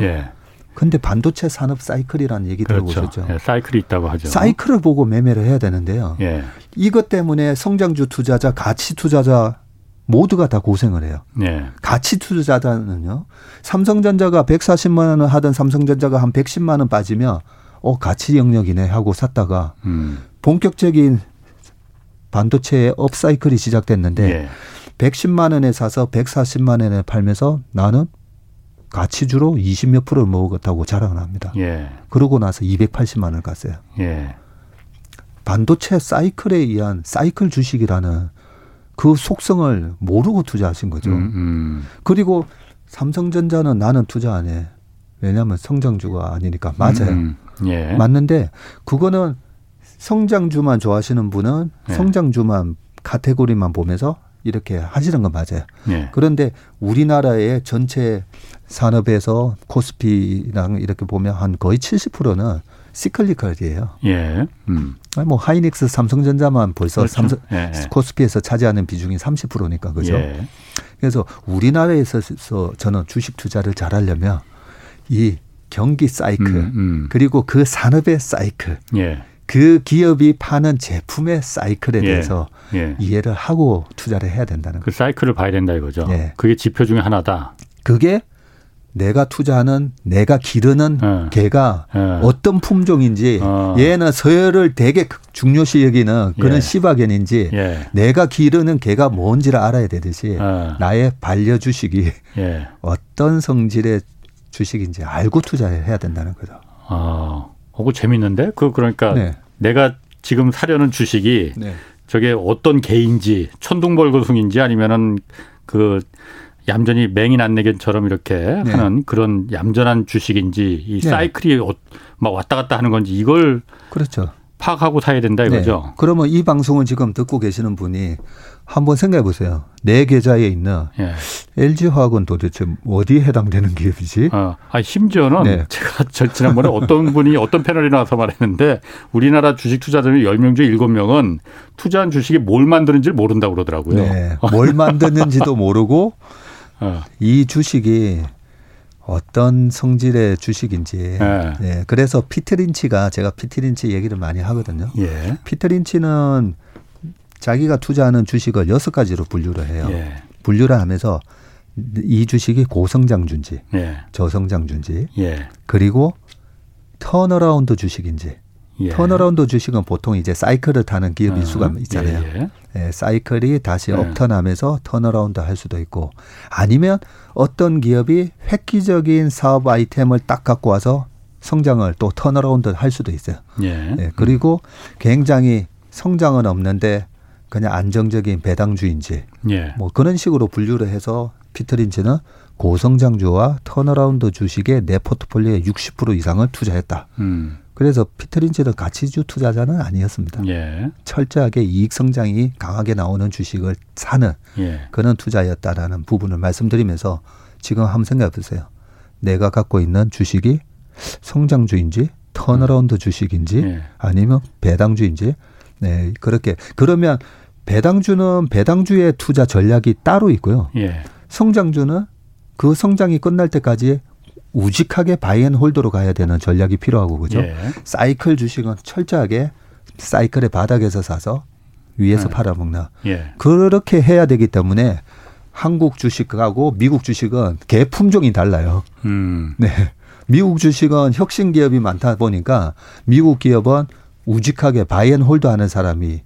그런데 예. 반도체 산업 사이클이라는 얘기 들어보셨죠. 예, 사이클이 있다고 하죠. 사이클을 보고 매매를 해야 되는데요. 예. 이것 때문에 성장주 투자자, 가치 투자자 모두가 다 고생을 해요. 예. 가치 투자자는요. 삼성전자가 140만 원을 하던 삼성전자가 한 110만 원 빠지면 가치 영역이네 하고 샀다가 본격적인 반도체의 업사이클이 시작됐는데 예. 110만 원에 사서 140만 원에 팔면서 나는 가치주로 20몇 프로를 먹었다고 자랑을 합니다. 예. 그러고 나서 280만 원을 갔어요. 예. 반도체 사이클에 의한 사이클 주식이라는 그 속성을 모르고 투자하신 거죠. 그리고 삼성전자는 나는 투자 안 해. 왜냐하면 성장주가 아니니까 맞아요. 예. 맞는데 그거는 성장주만 좋아하시는 분은 예. 성장주만 카테고리만 보면서 이렇게 하시는 건 맞아요. 예. 그런데 우리나라의 전체 산업에서 코스피랑 이렇게 보면 한 거의 70%는 시클리컬이에요. 예. 뭐 하이닉스 삼성전자만 벌써 그렇죠. 예. 코스피에서 차지하는 비중이 30%니까 그죠. 예. 그래서 우리나라에서 저는 주식 투자를 잘하려면 이 경기 사이클 그리고 그 산업의 사이클. 예. 그 기업이 파는 제품의 사이클에 대해서 이해를 하고 투자를 해야 된다는 거예요. 그 사이클을 봐야 된다 이거죠. 예. 그게 지표 중에 하나다. 그게 내가 투자하는 내가 기르는 개가 어떤 품종인지 얘는 서열을 되게 중요시 여기는 그런 시바견인지 내가 기르는 개가 뭔지를 알아야 되듯이 나의 반려주식이 어떤 성질의 주식인지 알고 투자를 해야 된다는 거죠. 그거 재밌는데? 그러니까 내가 지금 사려는 주식이 저게 어떤 개인지 천둥벌거숭인지 아니면은 그 얌전히 맹인안내견처럼 이렇게 하는 그런 얌전한 주식인지 이 사이클이 막 왔다 갔다 하는 건지 이걸 그렇죠. 파악하고 사야 된다 이거죠. 그러면 이 방송을 지금 듣고 계시는 분이 한번 생각해 보세요. 내 계좌에 있는 LG화학은 도대체 어디에 해당되는 기업이지? 심지어는 제가 지난번에 어떤 분이 어떤 패널에 나와서 말했는데 우리나라 주식 투자자들 10명 중에 7명은 투자한 주식이 뭘 만드는지를 모른다고 그러더라고요. 네. 뭘 만드는지도 모르고 이 주식이 어떤 성질의 주식인지. 네. 그래서 피트린치가 제가 피트린치 얘기를 많이 하거든요. 예. 피트린치는 자기가 투자하는 주식을 6가지로 분류를 해요. 분류를 하면서 이 주식이 고성장주인지 저성장주인지 그리고 턴어라운드 주식인지 예. 턴어라운드 주식은 보통 이제 사이클을 타는 기업 일수가 있잖아요. 예, 예. 예, 사이클이 다시 업턴하면서 턴어라운드 할 수도 있고, 아니면 어떤 기업이 획기적인 사업 아이템을 딱 갖고 와서 성장을 또 턴어라운드 할 수도 있어요. 예. 예, 그리고 굉장히 성장은 없는데 그냥 안정적인 배당주인지 예. 뭐 그런 식으로 분류를 해서 피터린치는 고성장주와 턴어라운드 주식의 내 포트폴리오의 60% 이상을 투자했다. 그래서 피터린치는 가치주 투자자는 아니었습니다. 예. 철저하게 이익 성장이 강하게 나오는 주식을 사는 예. 그런 투자였다라는 부분을 말씀드리면서 지금 한번 생각해 보세요. 내가 갖고 있는 주식이 성장주인지 턴어라운드 주식인지 예. 아니면 배당주인지 네, 그렇게. 그러면 배당주는 배당주의 투자 전략이 따로 있고요. 예. 성장주는 그 성장이 끝날 때까지 우직하게 바이앤홀더로 가야 되는 전략이 필요하고 그죠? 예. 사이클 주식은 철저하게 사이클의 바닥에서 사서 위에서 팔아먹는 예. 그렇게 해야 되기 때문에 한국 주식하고 미국 주식은 개 품종이 달라요. 네, 미국 주식은 혁신 기업이 많다 보니까 미국 기업은 우직하게 바이앤홀더하는 사람이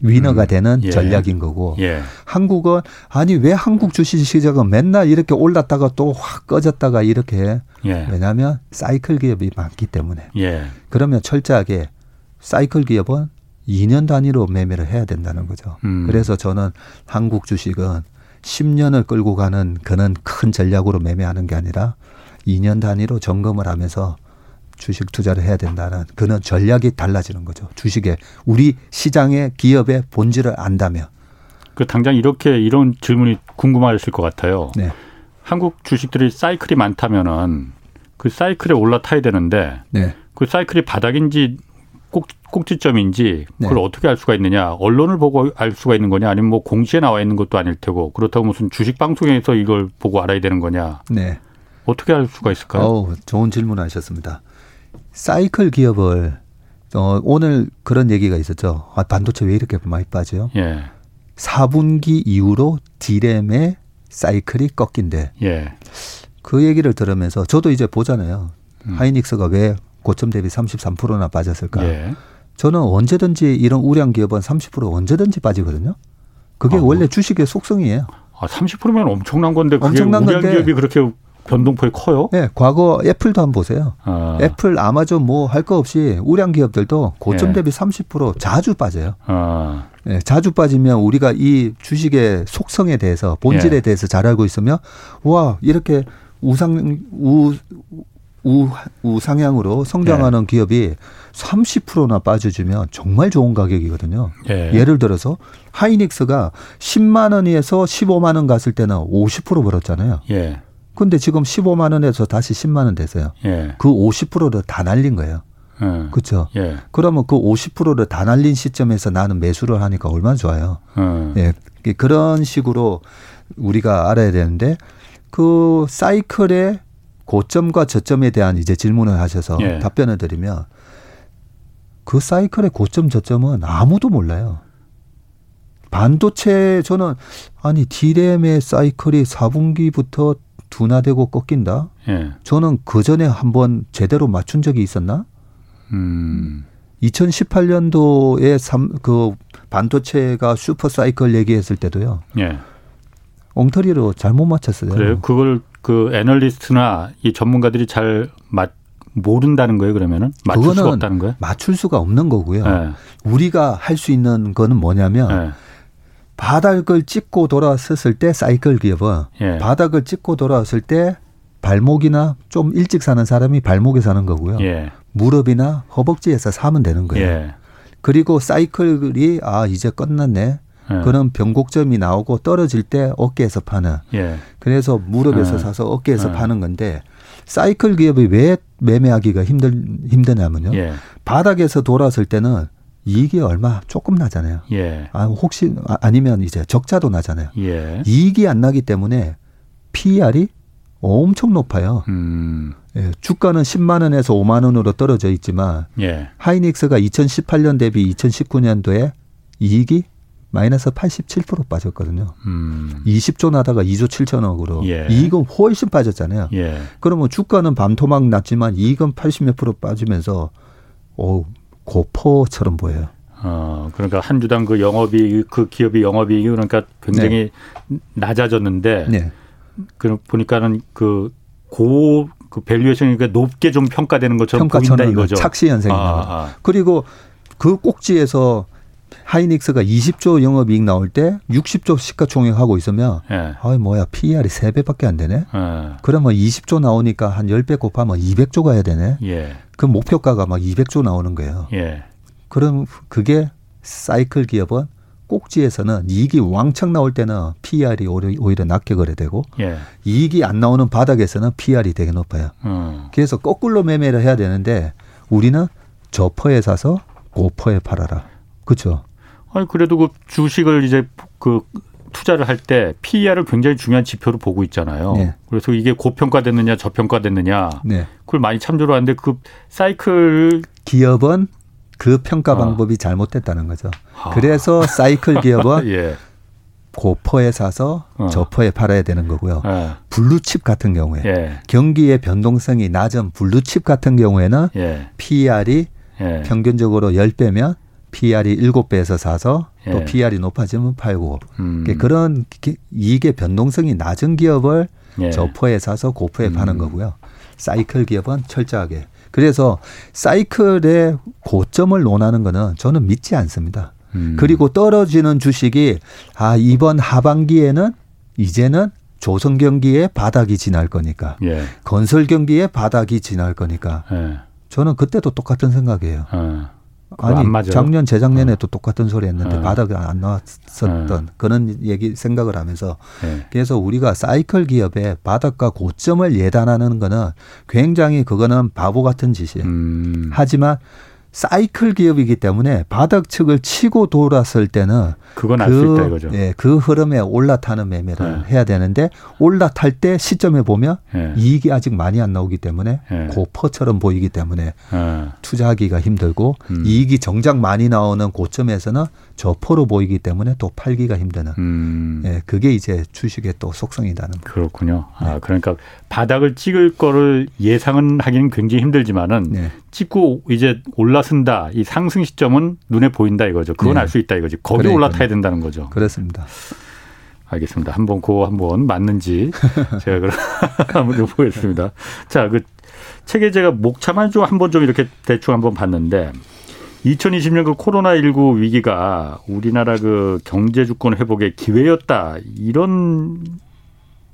위너가 되는 예. 전략인 거고 예. 한국은 아니 왜 한국 주식 시장은 맨날 이렇게 올랐다가 또 확 꺼졌다가 이렇게 예. 왜냐하면 사이클 기업이 많기 때문에 예. 그러면 철저하게 사이클 기업은 2년 단위로 매매를 해야 된다는 거죠. 그래서 저는 한국 주식은 10년을 끌고 가는 그런 큰 전략으로 매매하는 게 아니라 2년 단위로 점검을 하면서 주식 투자를 해야 된다는 그런 전략이 달라지는 거죠. 주식에 우리 시장의 기업의 본질을 안다면. 그 당장 이렇게 이런 질문이 궁금하실 것 같아요. 네. 한국 주식들이 사이클이 많다면은 그 사이클에 올라타야 되는데 네. 그 사이클이 바닥인지 꼭지점인지 그걸 네. 어떻게 알 수가 있느냐. 언론을 보고 알 수가 있는 거냐 아니면 뭐 공시에 나와 있는 것도 아닐 테고 그렇다고 무슨 주식 방송에서 이걸 보고 알아야 되는 거냐. 네. 어떻게 알 수가 있을까요? 좋은 질문 하셨습니다. 사이클 기업을 오늘 그런 얘기가 있었죠. 아, 반도체 왜 이렇게 많이 빠져요? 예. 4분기 이후로 D램의 사이클이 꺾인데 예. 그 얘기를 들으면서 저도 이제 보잖아요. 하이닉스가 왜 고점 대비 33%나 빠졌을까? 예. 저는 언제든지 이런 우량 기업은 30% 언제든지 빠지거든요. 그게 원래 주식의 속성이에요. 30%면 엄청난 건데 그게 엄청난 우량 건데. 기업이 그렇게 변동폭이 커요? 네. 과거 애플도 한번 보세요. 애플, 아마존 뭐 할 거 없이 우량 기업들도 고점 대비 30% 자주 빠져요. 네, 자주 빠지면 우리가 이 주식의 속성에 대해서 본질에 대해서 잘 알고 있으면 와 이렇게 우상향으로 성장하는 기업이 30%나 빠져주면 정말 좋은 가격이거든요. 예를 들어서 하이닉스가 10만 원에서 15만 원 갔을 때는 50% 벌었잖아요. 예. 근데 지금 15만 원에서 다시 10만 원 됐어요. 예. 그 50%를 다 날린 거예요. 그렇죠? 예. 그러면 그 50%를 다 날린 시점에서 나는 매수를 하니까 얼마나 좋아요. 예. 그런 식으로 우리가 알아야 되는데 그 사이클의 고점과 저점에 대한 이제 질문을 하셔서 답변을 드리면 그 사이클의 고점, 저점은 아무도 몰라요. 반도체 저는 아니 D램의 사이클이 4분기부터 둔화되고 꺾인다. 예. 저는 그 전에 한번 제대로 맞춘 적이 있었나? 2018년도에 그 반도체가 슈퍼 사이클 얘기했을 때도요. 예. 엉터리로 잘못 맞췄어요. 그래요? 그걸 그 애널리스트나 이 전문가들이 잘 모른다는 거예요. 그러면은 맞출 수가 없다는 거예요? 맞출 수가 없는 거고요. 예. 우리가 할 수 있는 거는 뭐냐면. 예. 바닥을 찍고 돌아섰을 때 사이클 기업은 바닥을 찍고 돌아왔을 때 발목이나 좀 일찍 사는 사람이 발목에 사는 거고요. 무릎이나 허벅지에서 사면 되는 거예요. 그리고 사이클이 이제 끝났네. 그런 변곡점이 나오고 떨어질 때 어깨에서 파는. 그래서 무릎에서 사서 어깨에서 파는 건데 사이클 기업이 왜 매매하기가 힘드냐면요. 바닥에서 돌아왔을 때는 이익이 얼마 조금 나잖아요. 혹시 아니면 이제 적자도 나잖아요. 이익이 안 나기 때문에 PER이 엄청 높아요. 주가는 10만 원에서 5만 원으로 떨어져 있지만 하이닉스가 2018년 대비 2019년도에 이익이 마이너스 87% 빠졌거든요. 20조 나다가 2조 7천억으로 이익은 훨씬 빠졌잖아요. 그러면 주가는 반토막 났지만 이익은 80몇 프로 빠지면서 오, 고포처럼 보여요. 그러니까 한 주당 그 영업이익, 그 기업이 영업이익이 그러니까 굉장히 네. 낮아졌는데 네. 그 보니까는 그 밸류에이션이 그러니까 높게 좀 평가되는 것처럼 보인다 이거죠. 착시 현상이 나와요. 그리고 그 꼭지에서 하이닉스가 20조 영업이익 나올 때 60조 시가총액하고 있으면 네. 아이 뭐야 PER이 3배밖에 안 되네. 네. 그러면 20조 나오니까 한 10배 곱하면 200조 가야 되네. 예. 그 목표가가 막 200조 나오는 거예요. 예. 그럼 그게 사이클 기업은 꼭지에서는 이익이 왕창 나올 때는 PER이 오히려 낮게 거래되고 예. 이익이 안 나오는 바닥에서는 PER이 되게 높아요. 그래서 거꾸로 매매를 해야 되는데 우리는 저퍼에 사서 고퍼에 팔아라. 그렇죠. 아니 그래도 그 주식을 이제 그 투자를 할 때 PER을 굉장히 중요한 지표로 보고 있잖아요. 네. 그래서 이게 고평가됐느냐 저평가됐느냐 네. 그걸 많이 참조를 하는데 그 사이클 기업은 그 평가 방법이 잘못됐다는 거죠. 그래서 사이클 기업은 예. 고퍼에 사서 저퍼에 팔아야 되는 거고요. 블루칩 같은 경우에 예. 경기의 변동성이 낮은 블루칩 같은 경우에는 예. PER이 예. 평균적으로 10배면 PER이 7배에서 사서 예. 또 PER이 높아지면 팔고 그런 이익의 변동성이 낮은 기업을 예. 저퍼에 사서 고퍼에 파는 거고요. 사이클 기업은 철저하게. 그래서 사이클의 고점을 논하는 거는 저는 믿지 않습니다. 그리고 떨어지는 주식이 이번 하반기에는 이제는 조선 경기의 바닥이 지날 거니까 예. 건설 경기의 바닥이 지날 거니까 예. 저는 그때도 똑같은 생각이에요. 아니 작년 재작년에도 똑같은 소리 했는데 바닥이 안 나왔었던 그런 얘기 생각을 하면서 그래서 우리가 사이클 기업의 바닥과 고점을 예단하는 거는 굉장히 그거는 바보 같은 짓이에요. 하지만 사이클 기업이기 때문에 바닥 측을 치고 돌았을 때는 그건 알 수 있다 이거죠. 예, 그 흐름에 올라타는 매매를 해야 되는데 올라탈 때 시점에 보면 이익이 아직 많이 안 나오기 때문에 고퍼처럼 보이기 때문에 투자하기가 힘들고 이익이 정작 많이 나오는 고점에서는 저퍼로 보이기 때문에 또 팔기가 힘드는 예, 그게 이제 주식의 또 속성이다는 그렇군요. 네. 그러니까 바닥을 찍을 거를 예상은 하기는 굉장히 힘들지만은 네. 찍고 이제 올라선다. 이 상승 시점은 눈에 보인다 이거죠. 그건 네. 알 수 있다 이거지. 거기 그래, 올라타야 그래. 된다는 거죠. 그렇습니다. 알겠습니다. 한번 그거 한번 맞는지 제가 그럼 한번 좀 보겠습니다. 자, 그 책에 제가 목차만 좀 한번 좀 이렇게 대충 한번 봤는데 2020년 그 코로나19 위기가 우리나라 그 경제 주권 회복의 기회였다. 이런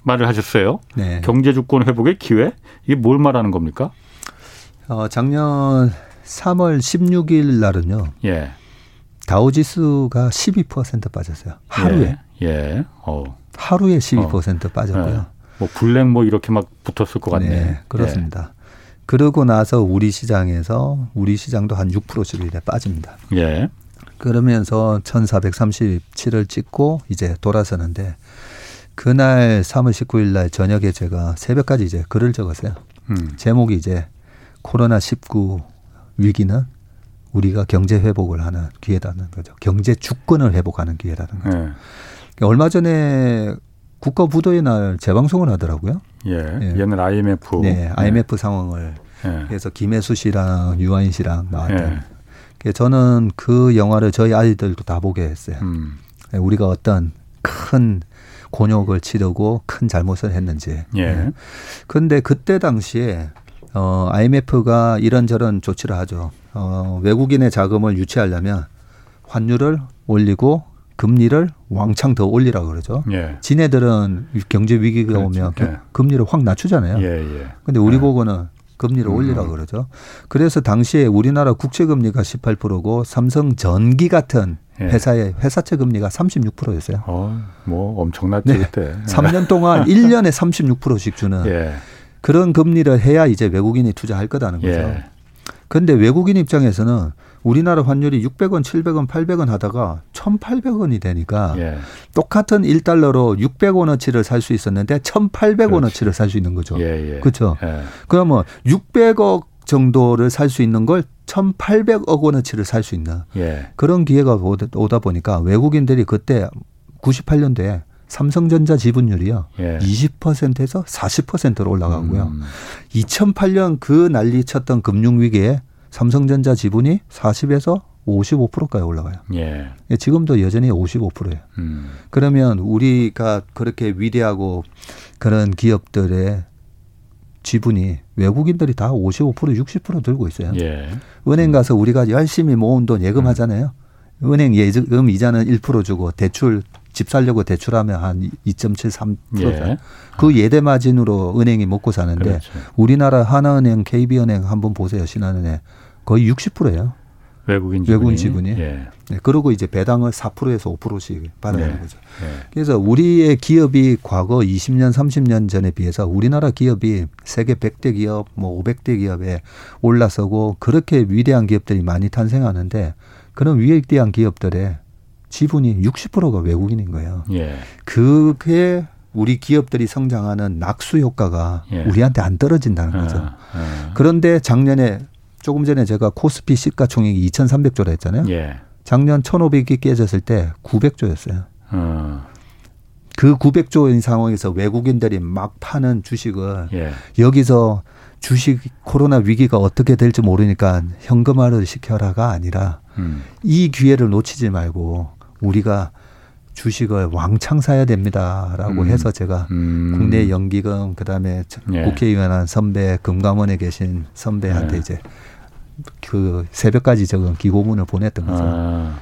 말을 하셨어요. 네. 경제 주권 회복의 기회? 이게 뭘 말하는 겁니까? 작년 3월 16일 날은요. 예. 다우지수가 12% 빠졌어요. 하루에. 예. 예. 하루에 12% 빠졌고요. 예. 뭐 블랙 뭐 이렇게 막 붙었을 것 같네. 네, 그렇습니다. 예. 그러고 나서 우리 시장도 한 6%씩 이렇게 빠집니다. 예. 그러면서 1437을 찍고 이제 돌아서는데 그날 3월 19일 날 저녁에 제가 새벽까지 이제 글을 적었어요. 제목이 이제 코로나19 위기는 우리가 경제 회복을 하는 기회라는 거죠. 경제 주권을 회복하는 기회라는 거죠. 예. 얼마 전에 국가부도의 날 재방송을 하더라고요. 예. 예. 얘는 IMF. 네. IMF 예. 상황을. 예. 그래서 김혜수 씨랑 유아인 씨랑 나왔던. 예. 저는 그 영화를 저희 아이들도 다 보게 했어요. 우리가 어떤 큰 곤욕을 치르고 큰 잘못을 했는지. 예. 그런데 그때 당시에 IMF가 이런저런 조치를 하죠. 외국인의 자금을 유치하려면 환율을 올리고 금리를 왕창 더 올리라고 그러죠. 예. 지네들은 경제 위기가 그렇지. 오면 예. 금리를 확 낮추잖아요. 그런데 예, 예. 우리 보고는 금리를 올리라고 그러죠. 그래서 당시에 우리나라 국채금리가 18%고 삼성전기 같은 회사의 회사채 금리가 36%였어요. 뭐 엄청났지 네. 그때. 3년 동안 1년에 36%씩 주는. 예. 그런 금리를 해야 이제 외국인이 투자할 거다는 거죠. 그런데 예. 외국인 입장에서는 우리나라 환율이 600원, 700원, 800원 하다가 1,800원이 되니까 예. 똑같은 1달러로 600원어치를 살 수 있었는데 1,800원어치를 살 수 있는 거죠. 예, 예. 그렇죠? 예. 그러면 600억 정도를 살 수 있는 걸 1,800억 원어치를 살 수 있는 예. 그런 기회가 오다 보니까 외국인들이 그때 98년도에 삼성전자 지분율이요. 예. 20%에서 40%로 올라가고요. 2008년 그 난리 쳤던 금융위기에 삼성전자 지분이 40에서 55%까지 올라가요. 예. 지금도 여전히 55%예요. 그러면 우리가 그렇게 위대하고 그런 기업들의 지분이 외국인들이 다 55%, 60% 들고 있어요. 예. 은행 가서 우리가 열심히 모은 돈 예금하잖아요. 은행 예금 이자는 1% 주고 대출 집 살려고 대출하면 한 2.73%. 예. 그 예대 마진으로 은행이 먹고 사는데 그렇죠. 우리나라 하나은행, KB은행 한번 보세요. 신한은행. 거의 60%예요. 외국인 지분이. 예. 네, 그러고 이제 배당을 4%에서 5%씩 받아내는 거죠. 예. 그래서 우리의 기업이 과거 20년, 30년 전에 비해서 우리나라 기업이 세계 100대 기업, 뭐 500대 기업에 올라서고 그렇게 위대한 기업들이 많이 탄생하는데 그런 위대한 기업들의 지분이 60%가 외국인인 거예요. 예. 그게 우리 기업들이 성장하는 낙수 효과가 예. 우리한테 안 떨어진다는 거죠. 그런데 작년에 조금 전에 제가 코스피 시가총액이 2,300조라 했잖아요. 예. 작년 1,500이 깨졌을 때 900조였어요. 그 900조인 상황에서 외국인들이 막 파는 주식을 예. 여기서 주식 코로나 위기가 어떻게 될지 모르니까 현금화를 시켜라가 아니라 이 기회를 놓치지 말고 우리가 주식을 왕창 사야 됩니다라고 해서 제가 국내 연기금 그다음에 예. 국회의원 선배 금감원에 계신 선배한테 예. 이제 그 새벽까지 적은 기고문을 보냈던 거죠. 아,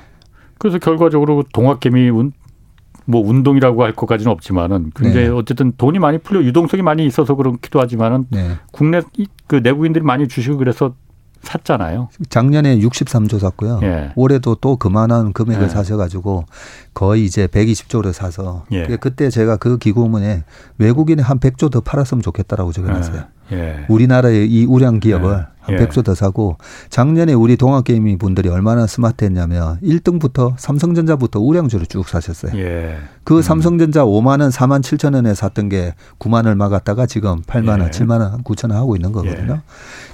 그래서 결과적으로 동학개미 뭐 운동이라고 할 것까지는 없지만은 굉장히 네. 어쨌든 돈이 많이 풀려 유동성이 많이 있어서 그렇기도 하지만은 네. 국내 그 내국인들이 많이 주시고 그래서 샀잖아요. 작년에 63조 샀고요. 예. 올해도 또 그만한 금액을 예. 사셔가지고 거의 이제 120조를 사서 예. 그때 제가 그 기고문에 외국인이 한 100조 더 팔았으면 좋겠다라고 적어놨어요. 예. 우리나라의 이 우량 기업을 예. 한 100조 더 사고 작년에 우리 동학개미 분들이 얼마나 스마트했냐면 1등부터 삼성전자부터 우량주를 쭉 사셨어요. 예. 그 삼성전자 5만 원, 4만 7천 원에 샀던 게 9만 원을 막았다가 지금 8만 원, 예. 7만 원, 9천 원 하고 있는 거거든요. 예.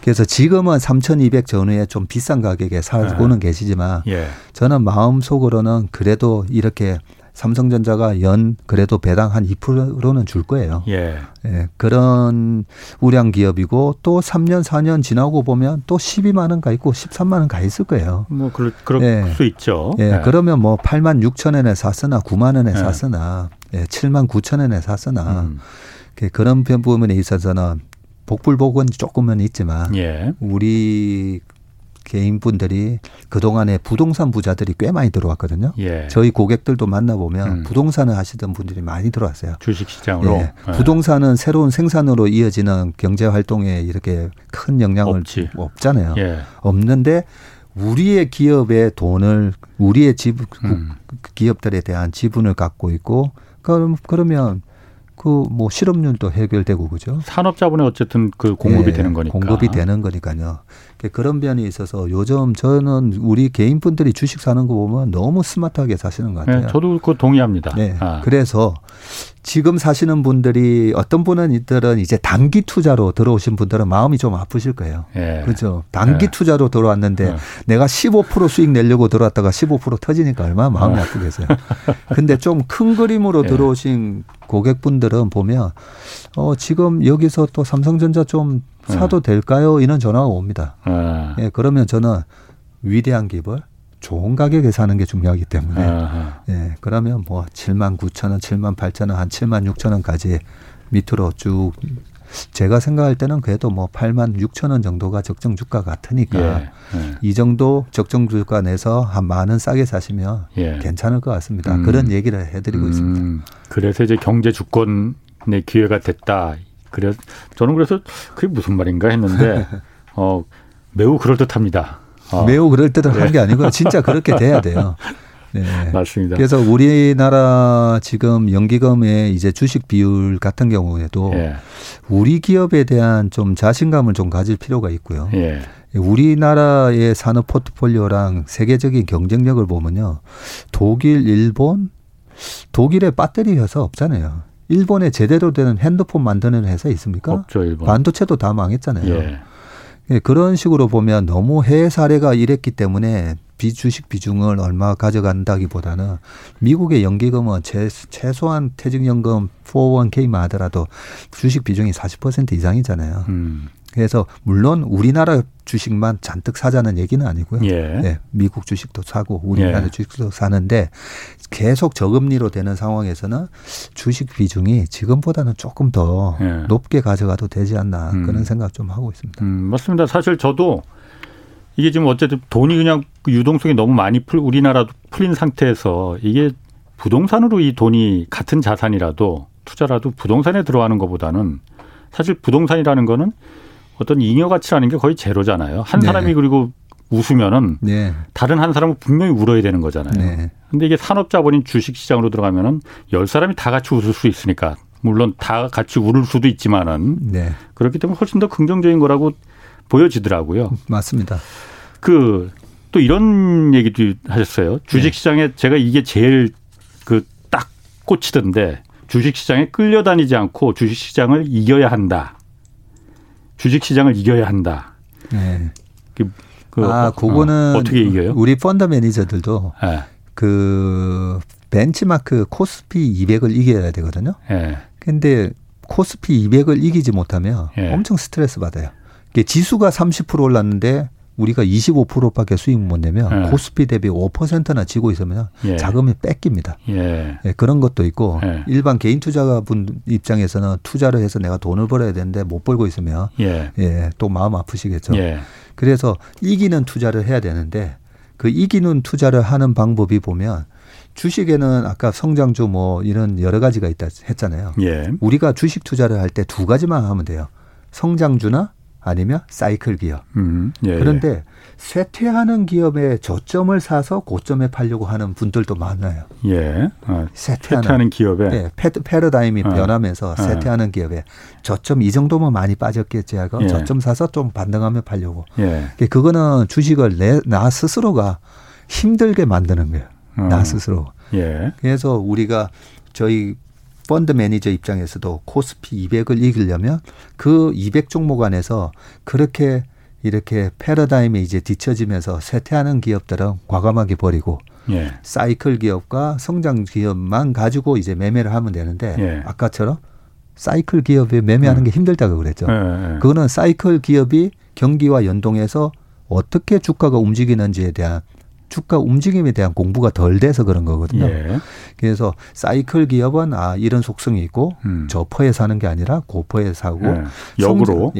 그래서 지금은 3,200 전후에 좀 비싼 가격에 사고는 아. 계시지만 예. 저는 마음속으로는 그래도 이렇게 삼성전자가 연 그래도 배당 한 2%는 줄 거예요. 예. 예, 그런 우량 기업이고 또 3년 4년 지나고 보면 또 12만 원 가 있고 13만 원 가 있을 거예요. 뭐 그럴 예. 수 있죠. 예. 예. 그러면 뭐 8만 6천 원에 샀으나 9만 원에 예. 샀으나 예. 7만 9천 원에 샀으나 그런 부분에 있어서는 복불복은 조금은 있지만 예. 우리 개인분들이 그동안에 부동산 부자들이 꽤 많이 들어왔거든요. 예. 저희 고객들도 만나보면 부동산을 하시던 분들이 많이 들어왔어요. 주식시장으로. 예. 예. 부동산은 새로운 생산으로 이어지는 경제활동에 이렇게 큰 영향을 없잖아요. 예. 없는데 우리의 기업의 돈을 우리의 기업들에 대한 지분을 갖고 있고 그러면 그 뭐 실업률도 해결되고 그죠. 산업자본에 어쨌든 그 공급이 예, 되는 거니까. 공급이 되는 거니까요. 그런 면이 있어서 요즘 저는 우리 개인분들이 주식 사는 거 보면 너무 스마트하게 사시는 것 같아요. 네, 저도 그 동의합니다. 네, 아. 그래서 지금 사시는 분들이 어떤 분들은 이제 단기 투자로 들어오신 분들은 마음이 좀 아프실 거예요. 예. 그렇죠. 단기 예. 투자로 들어왔는데 예. 내가 15% 수익 내려고 들어왔다가 15% 터지니까 얼마나 마음이 아프겠어요. 근데 좀 큰 그림으로 예. 들어오신 고객분들은 보면 지금 여기서 또 삼성전자 좀 사도 될까요? 이런 전화가 옵니다. 예, 그러면 저는 위대한 기업을 좋은 가격에 사는 게 중요하기 때문에 예, 그러면 뭐 7만 9천 원, 7만 8천 원, 한 7만 6천 원까지 밑으로 쭉 제가 생각할 때는 그래도 뭐 8만 6천 원 정도가 적정 주가 같으니까 예, 예. 이 정도 적정 주가 내서 한 만 원 싸게 사시면 예. 괜찮을 것 같습니다. 그런 얘기를 해드리고 있습니다. 그래서 이제 경제 주권의 기회가 됐다. 그래서 저는 그래서 그게 무슨 말인가 했는데 매우 그럴듯합니다. 매우 그럴듯한 네. 게 아니고요. 진짜 그렇게 돼야 돼요. 네. 맞습니다. 그래서 우리나라 지금 연기금의 이제 주식 비율 같은 경우에도 예. 우리 기업에 대한 좀 자신감을 좀 가질 필요가 있고요. 예. 우리나라의 산업 포트폴리오랑 세계적인 경쟁력을 보면요. 독일, 일본, 독일의 배터리 회사 없잖아요. 일본에 제대로 되는 핸드폰 만드는 회사 있습니까? 없죠, 일본. 반도체도 다 망했잖아요. 예. 예, 그런 식으로 보면 너무 해외 사례가 이랬기 때문에 주식 비중을 얼마 가져간다기보다는 미국의 연기금은 최소한 퇴직연금 401k만 하더라도 주식 비중이 40% 이상이잖아요. 그래서 물론 우리나라 주식만 잔뜩 사자는 얘기는 아니고요. 예. 예, 미국 주식도 사고 우리나라 예. 주식도 사는데 계속 저금리로 되는 상황에서는 주식 비중이 지금보다는 조금 더 예. 높게 가져가도 되지 않나 그런 생각 좀 하고 있습니다. 맞습니다. 사실 저도 이게 지금 어쨌든 돈이 그냥 유동성이 너무 많이 우리나라도 풀린 상태에서 이게 부동산으로 이 돈이 같은 자산이라도 투자라도 부동산에 들어가는 것보다는 사실 부동산이라는 거는 어떤 잉여 가치라는 게 거의 제로잖아요. 한 사람이 네. 그리고 웃으면은 네. 다른 한 사람은 분명히 울어야 되는 거잖아요. 그런데 네. 이게 산업자본인 주식시장으로 들어가면은 10사람이 다 같이 웃을 수 있으니까 물론 다 같이 울을 수도 있지만은 네. 그렇기 때문에 훨씬 더 긍정적인 거라고 보여지더라고요. 맞습니다. 또 이런 얘기도 하셨어요. 주식시장에 네. 제가 이게 제일 딱 꽂히던데 주식시장에 끌려다니지 않고 주식시장을 이겨야 한다. 주식시장을 이겨야 한다. 네. 그거는 어떻게 이겨요? 우리 펀드 매니저들도 네. 그 벤치마크 코스피 200을 이겨야 되거든요. 그런데 네. 코스피 200을 이기지 못하면 네. 엄청 스트레스 받아요. 지수가 30% 올랐는데 우리가 25%밖에 수익 못 내면 예. 코스피 대비 5%나 지고 있으면 예. 자금이 뺏깁니다. 예. 예, 그런 것도 있고 예. 일반 개인 투자자분 입장에서는 투자를 해서 내가 돈을 벌어야 되는데 못 벌고 있으면 예. 예, 또 마음 아프시겠죠. 예. 그래서 이기는 투자를 해야 되는데 그 이기는 투자를 하는 방법이 보면 주식에는 아까 성장주 뭐 이런 여러 가지가 있다 했잖아요. 예. 우리가 주식 투자를 할 때 두 가지만 하면 돼요. 성장주나 아니면 사이클 기업. 예. 그런데 쇠퇴하는 기업의 저점을 사서 고점에 팔려고 하는 분들도 많아요. 예. 쇠퇴하는 기업에. 네. 패러다임이 변하면서 쇠퇴하는 기업에 저점 이 정도면 많이 빠졌겠지 하고 예. 저점 사서 좀 반등하며 팔려고. 예. 그거는 주식을 나 스스로가 힘들게 만드는 거예요. 나 스스로. 예. 그래서 우리가 저희 펀드 매니저 입장에서도 코스피 200을 이기려면 그 200 종목 안에서 그렇게 이렇게 패러다임에 이제 뒤처지면서 쇠퇴하는 기업들은 과감하게 버리고 예. 사이클 기업과 성장 기업만 가지고 이제 매매를 하면 되는데 예. 아까처럼 사이클 기업에 매매하는 게 힘들다고 그랬죠. 그거는 사이클 기업이 경기와 연동해서 어떻게 주가가 움직이는지에 대한 주가 움직임에 대한 공부가 덜 돼서 그런 거거든요. 예. 그래서 사이클 기업은 이런 속성이 있고 저퍼에 사는 게 아니라 고퍼에 사고 예. 역으로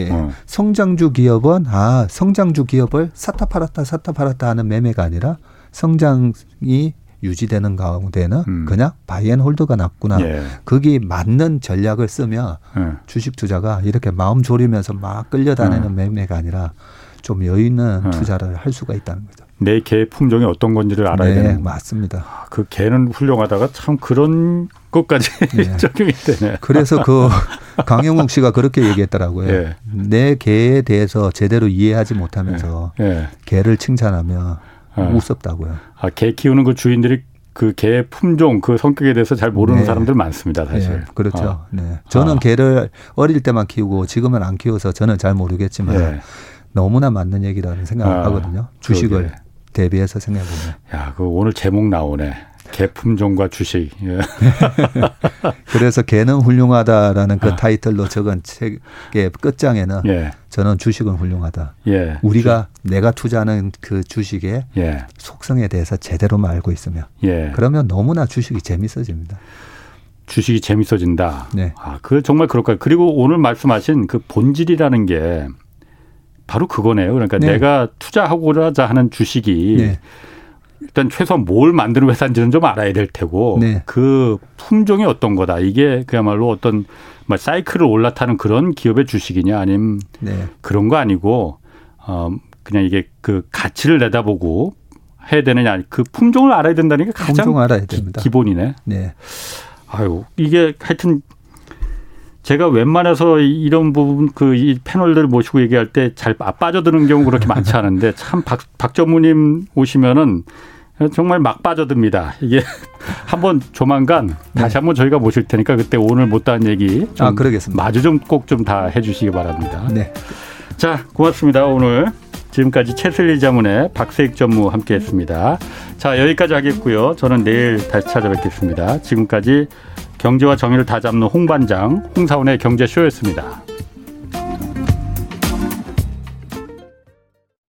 성장주 기업은 성장주 기업을 샀다 팔았다 하는 매매가 아니라 성장이 유지되는 가운데는 그냥 바이앤홀드가 낫구나. 예. 거기 맞는 전략을 쓰면 주식 투자가 이렇게 마음 졸이면서 막 끌려다니는 매매가 아니라 좀 여유 있는 투자를 할 수가 있다는 거죠. 내 개의 품종이 어떤 건지를 알아야 되는. 네, 맞습니다. 그 개는 훌륭하다가 참 그런 것까지 네. 적용이 되네. 그래서 강영욱 씨가 그렇게 얘기했더라고요. 네. 내 개에 대해서 제대로 이해하지 못하면서 네. 개를 칭찬하면 우습다고요. 개 키우는 그 주인들이 그 개의 품종, 그 성격에 대해서 잘 모르는 네. 사람들 많습니다, 사실. 네, 그렇죠. 네. 저는 개를 어릴 때만 키우고 지금은 안 키워서 저는 잘 모르겠지만 네. 너무나 맞는 얘기라는 생각을 하거든요. 주식을. 그러게. 대비해서 생각해보면. 야, 오늘 제목 나오네. 개 품종과 주식. 예. 그래서 개는 훌륭하다라는 그 타이틀로 적은 책의 끝장에는 예. 저는 주식은 훌륭하다. 예. 우리가 내가 투자하는 그 주식의 예. 속성에 대해서 제대로만 알고 있으면 예. 그러면 너무나 주식이 재밌어집니다. 주식이 재밌어진다. 네. 그 정말 그럴까요? 그리고 오늘 말씀하신 그 본질이라는 게 바로 그거네요. 그러니까 네. 내가 투자하고자 하는 주식이 네. 일단 최소한 뭘 만드는 회사인지는 좀 알아야 될 테고 네. 그 품종이 어떤 거다. 이게 그야말로 어떤 사이클을 올라타는 그런 기업의 주식이냐 아니면 네. 그런 거 아니고 그냥 이게 그 가치를 내다보고 해야 되느냐. 그 품종을 알아야 된다는 게 가장 기본이네. 네. 이게 하여튼. 제가 웬만해서 이런 부분 이 패널들 모시고 얘기할 때 잘 빠져드는 경우 그렇게 많지 않은데 참 박 전무님 오시면은 정말 막 빠져듭니다. 이게 한번 조만간 다시 한번 저희가 모실 테니까 그때 오늘 못다한 얘기 좀 그러겠습니다. 마주 좀 꼭 좀 다 해주시기 바랍니다. 네. 자, 고맙습니다. 오늘 지금까지 채슬리 자문의 박세익 전무 함께했습니다. 자, 여기까지 하겠고요. 저는 내일 다시 찾아뵙겠습니다. 지금까지 경제와 정의를 다잡는 홍반장 홍사원의 경제쇼였습니다.